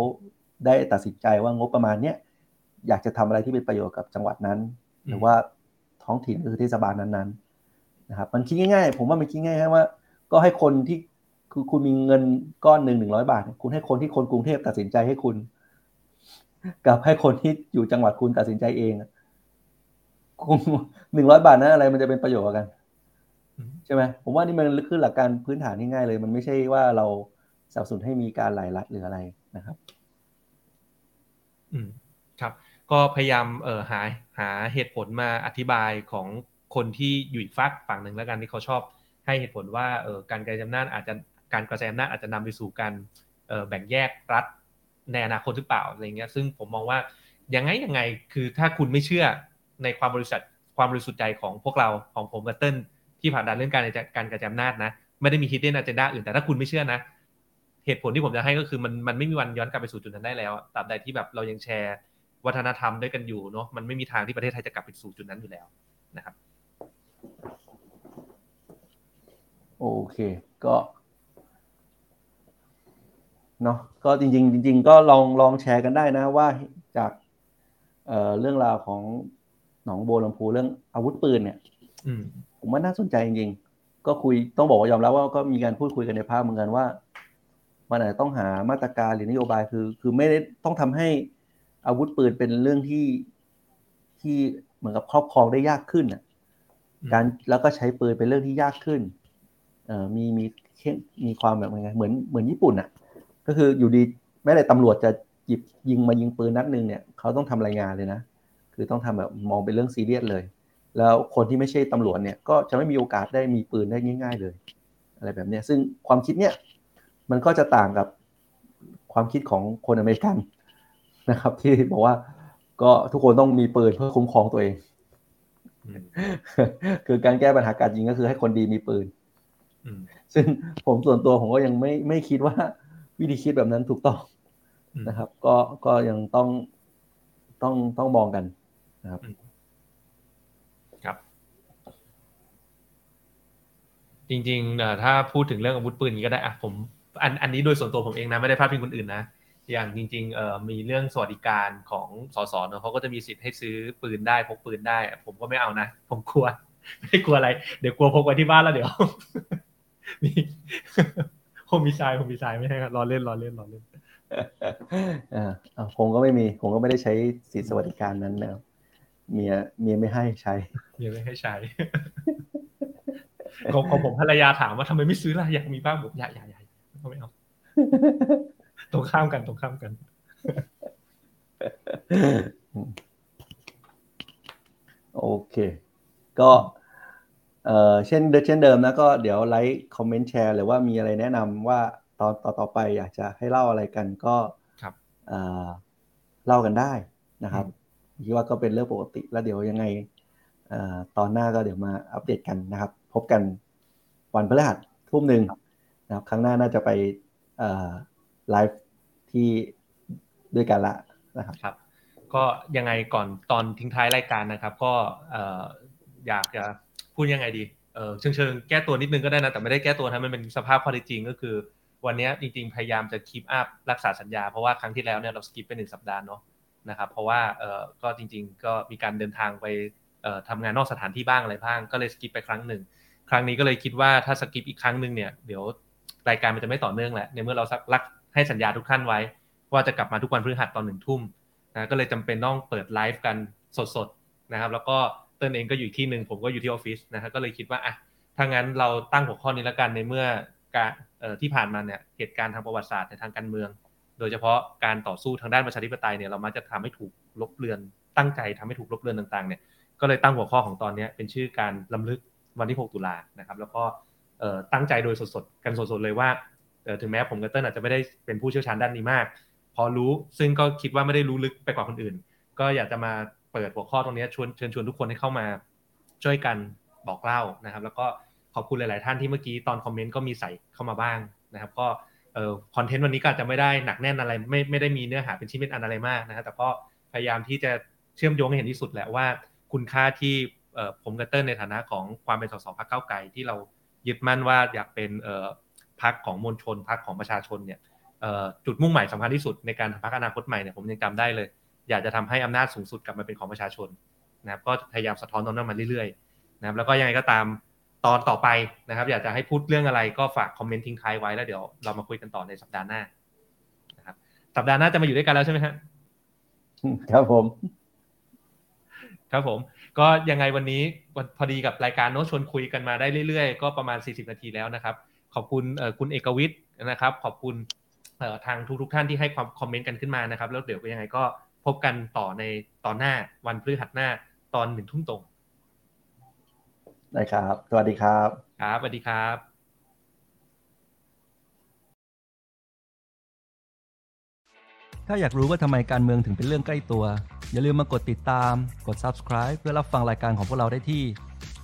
ได้ตัดสินใจว่างบประมาณเนี้ยอยากจะทำอะไรที่เป็นประโยชน์กับจังหวัดนั้นหรือว่าท้องถิ่นหรือเทศบาลนั้นๆนะครับมันคิดง่ายๆผมว่ามันคิดง่ายๆว่าก็ให้คนที่คือคุณมีเงินก้อนหนึ่งหนึ่งร้อยบาทคุณให้คนที่คนกรุงเทพตัดสินใจให้คุณกับให้คนที่อยู่จังหวัดคุณตัดสินใจเองคุณหนึ่งร้อยบาทนะอะไรมันจะเป็นประโยชน์กันใช่ไหมผมว่านี่มันคือหลักการพื้นฐานง่ายๆเลยมันไม่ใช่ว่าเราสนับสนุนให้มีการหลายรัฐหรืออะไรนะครับอืมครับก็พยายามเอ่อหาหาเหตุผลมาอธิบายของคนที่อยู่อีกฝั่งนึงแล้วกันที่เขาชอบให้เหตุผลว่าเอ่อการกระจายอำนาจอาจจะการกระจายอำนาจอาจจะนำไปสู่การเอ่อแบ่งแยกรัฐในอนาคตหรือเปล่าอะไรเงี้ยซึ่งผมมองว่ายังไงยังไงคือถ้าคุณไม่เชื่อในความบริสุทธิ์ความบริสุทธิ์ใจของพวกเราของผมกับเติ้ลที่ผ่านด่านเรื่องการการกระจายอำนาจนะไม่ได้มี hidden agenda อื่นแต่ถ้าคุณไม่เชื่อนะเหตุผลที่ผมจะให้ก็คือมันมันไม่มีวันย้อนกลับไปสู่จุดนั้นได้แล้วตราบใดที่แบบเรายังแชร์วัฒนธรรมด้วยกันอยู่เนาะมันไม่มีทางที่ประเทศไทยจะกลับไปสู่จุดนั้นอยู่แล้วนะครับโอเคก็เนาะก็จริงๆจริงๆก็ลองลองแชร์กันได้นะว่าจากเอ่อเรื่องราวของหนองบัวลำพูเรื่องอาวุธปืนเนี่ยอืมผมว่าน่าสนใจจริงๆก็คุยต้องบอกว่ายอมรับว่าก็มีการพูดคุยกันในภาพเหมือนกันว่ามันอาจจะต้องหามาตรการหรือนโยบายคือคือไม่ได้ต้องทำให้อาวุธปืนเป็นเรื่องที่ที่เหมือนกับครอบครองได้ยากขึ้นอ่ะการแล้วก็ใช้ปืนเป็นเรื่องที่ยากขึ้นเอ่อมีมีมีความแบบยังไงเหมือนเหมือนญี่ปุ่นอ่ะก็คืออยู่ดีแม้แต่ตำรวจจะหยิบยิงมายิงปืนนัดนึงเนี่ยเขาต้องทำรายงานเลยนะคือต้องทำแบบมองเป็นเรื่องซีเรียสเลยแล้วคนที่ไม่ใช่ตำรวจเนี่ยก็จะไม่มีโอกาสได้มีปืนได้ง่ายๆเลยอะไรแบบเนี้ยซึ่งความคิดเนี่ยมันก็จะต่างกับความคิดของคนอเมริกันนะครับที่บอกว่าก็ทุกคนต้องมีปืนเพื่อคุ้มครองตัวเอง คือการแก้ปัญหาการยิงก็คือให้คนดีมีปืน ซึ่งผมส่วนตัวผมก็ยังไม่ไม่คิดว่าวิธีคิดแบบนั้นถูกต้อง นะครับก็ก็ยังต้องต้องต้องมองกันนะครับจริงๆถ้าพูดถึงเรื่องอาวุธปืนก็ได้อะผมอันอันนี้โดยส่วนตัวผมเองนะไม่ได้พาดพิงคนอื่นนะอย่างจริงๆเอ่อมีเรื่องสวัสดิการของสสเนาะเขาก็จะมีสิทธิ์ให้ซื้อปืนได้พกปืนได้ผมก็ไม่เอานะผมกลัวไม่กลัวอะไรเดี๋ยวกลัวพกไว้ที่บ้านแล้วเดี๋ยว ผมมีทรายผมมีทรายไม่ใช่ครับรอเล่นรอเล่นรอเล่นอ่าผมก็ไม่มีผมก็ไม่ได้ใช้สิทธิสวัสดิการนั้นนะครับเมียเมียไม่ให้ใช้เมียไม่ให้ใช้ของผมภรรยาถามว่าทำไมไม่ซื้อล่ะอยากมีบ้างผมอยากอยากอยากไม่เอาตรงข้ามกันตรงข้ามกันโอเคก็เอ่อเช่นเดิมเช่นเดิมนะก็เดี๋ยวไลค์คอมเมนต์แชร์หรือว่ามีอะไรแนะนำว่าตอนต่อๆไปอยากจะให้เล่าอะไรกันก็ครับเอ่อเล่ากันได้นะครับคิดว่าก็เป็นเรื่องปกติแล้วเดี๋ยวยังไงเอ่อตอนหน้าก็เดี๋ยวมาอัปเดตกันนะครับพบกันวันพฤหัสทุ่มหนึ่งนะครับครั้งหน้าน่าจะไปเอ่อไลฟ์ที่ด้วยกันละนะครับครับก็ยังไงก่อนตอนทิ้งท้ายรายการนะครับก็เอ่ออยากจะพูดยังไงดีเอ่อเชิงๆแก้ตัวนิดนึงก็ได้นะแต่ไม่ได้แก้ตัวนะมันเป็นสภาพข้อเท็จจริงก็คือวันนี้จริงๆพยายามจะคีปอัพรักษาสัญญาเพราะว่าครั้งที่แล้วเนี่ยเราสกิปไปหนึ่งสัปดาห์เนาะนะครับเพราะว่าเอ่อก็จริงๆก็มีการเดินทางไปเอ่อทำงานนอกสถานที่บ้างอะไรบ้างก็เลยสกิปไปครั้งนึงครั้งนี้ก็เลยคิดว่าถ้าสกิปอีกครั้งนึงเนี่ยเดี๋ยวรายการมันจะไม่ต่อเนื่องแหละในเมื่อเรารักให้สัญญาทุกท่านไว้ว่าจะกลับมาทุกวันพฤหัสตอนหนึ่งทุ่มนะก็เลยจำเป็นต้องเปิดไลฟ์กันสดๆนะครับแล้วก็เติ้ลเองก็อยู่ที่หนึ่งผมก็อยู่ที่ออฟฟิศนะฮะก็เลยคิดว่าอ่ะถ้างั้นเราตั้งหัวข้อนี้แล้วกันในเมื่อการเอ่อที่ผ่านมาเนี่ยเหตุการณ์ทางประวัติศาสตร์ในทางการเมืองโดยเฉพาะการต่อสู้ทางด้านประชาธิปไตยเนี่ยเรามักจะทำให้ถูกลบเลือนตั้งใจทำให้ถูกลบเลือนต่างๆเนี่ยก็เลยตั้งหัวข้อของตอนนี้เป็นชื่อการรำลึกวันที่หกตุลานะครับแล้วก็เอ่อตั้งใจโดยสดๆกันสดๆเลยว่าเอ่อถึงแม้ผมกับเติ้ลอาจจะไม่ได้เป็นผู้เชี่ยวชาญด้านนี้มากพอรู้ซึ่งก็คิดว่าไม่ได้รู้ลึกไปกว่าคนอื่นก็อยากจะมาเปิดหัวข้อตรงนี้ชวนเชิญชวนทุกคนให้เข้ามาช่วยกันบอกเล่านะครับแล้วก็ขอบคุณหลายๆท่านที่เมื่อกี้ตอนคอมเมนต์ก็มีใส่เข้ามาบ้างนะครับก็เอ่อคอนเทนต์วันนี้ก็อาจจะไม่ได้หนักแน่นอะไรไม่ไม่ได้มีเนื้อหาเป็นชิ้นเป็นอันอะไรมากนะฮะแต่ก็พยายามที่จะเชื่อมโยงให้เห็นที่สุดแหละว่าคุณค่าที่เอ่อผมกับเติ้ลในฐานะของความเป็นสสพรรคก้าวไกลที่เรายึดมั่นว่าอยากเป็นเอ่อพรรคของมวลชนพรรคของประชาชนเนี่ยจุดมุ่งหมายสำคัญที่สุดในการทำพรรคอนาคตใหม่เนี่ยผมยังจำได้เลยอยากจะทำให้อำนาจสูงสุดกลับมาเป็นของประชาชนนะครับก็พยายามสะท้อนตรงนั้นมาเรื่อยๆนะครับแล้วก็ยังไงก็ตามตอนต่อไปนะครับอยากจะให้พูดเรื่องอะไรก็ฝากคอมเมนต์ทิ้งท้ายไว้แล้วเดี๋ยวเรามาคุยกันต่อในสัปดาห์หน้านะครับสัปดาห์หน้าจะมาอยู่ด้วยกันแล้วใช่ไหมฮะครับผมครับผมก็ยังไงวันนี้พอดีกับรายการโน้ตชวนคุยกันมาได้เรื่อยๆก็ประมาณสี่สิบนาทีแล้วนะครับขอบคุณคุณเอกวิทย์นะครับขอบคุณทางทุกๆท่านที่ให้ความคอมเมนต์กันขึ้นมานะครับแล้วเดี๋ยวยังไงก็พบกันต่อในตอนหน้าวันพฤหัสหน้าตอนหนึ่งทุ่มตรงได้ครับสวัสดีครับครับสวัสดีครับถ้าอยากรู้ว่าทำไมการเมืองถึงเป็นเรื่องใกล้ตัวอย่าลืมมากดติดตามกด Subscribe เพื่อรับฟังรายการของพวกเราได้ที่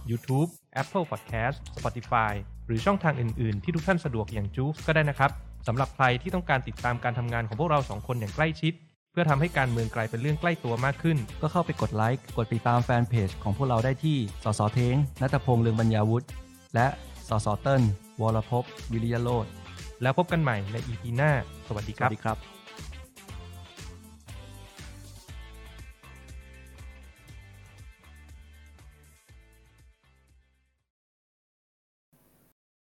YouTube Apple Podcast Spotify หรือช่องทางอื่นๆที่ทุกท่านสะดวกอย่างจู๊ฟก็ได้นะครับสำหรับใครที่ต้องการติดตามการทำงานของพวกเราสองคนอย่างใกล้ชิดเพื่อทำให้การเมืองกลายเป็นเรื่องใกล้ตัวมากขึ้นก็เข้าไปกดไลค์กดติดตามแฟนเพจของพวกเราได้ที่สสเท้งณัฐพงษ์เลืองปัญญาวุฒิและสสเติ้ลวรภพวิริยโรจน์แล้วพบกันใหม่ใน อี พี หน้าสวัสดีครับ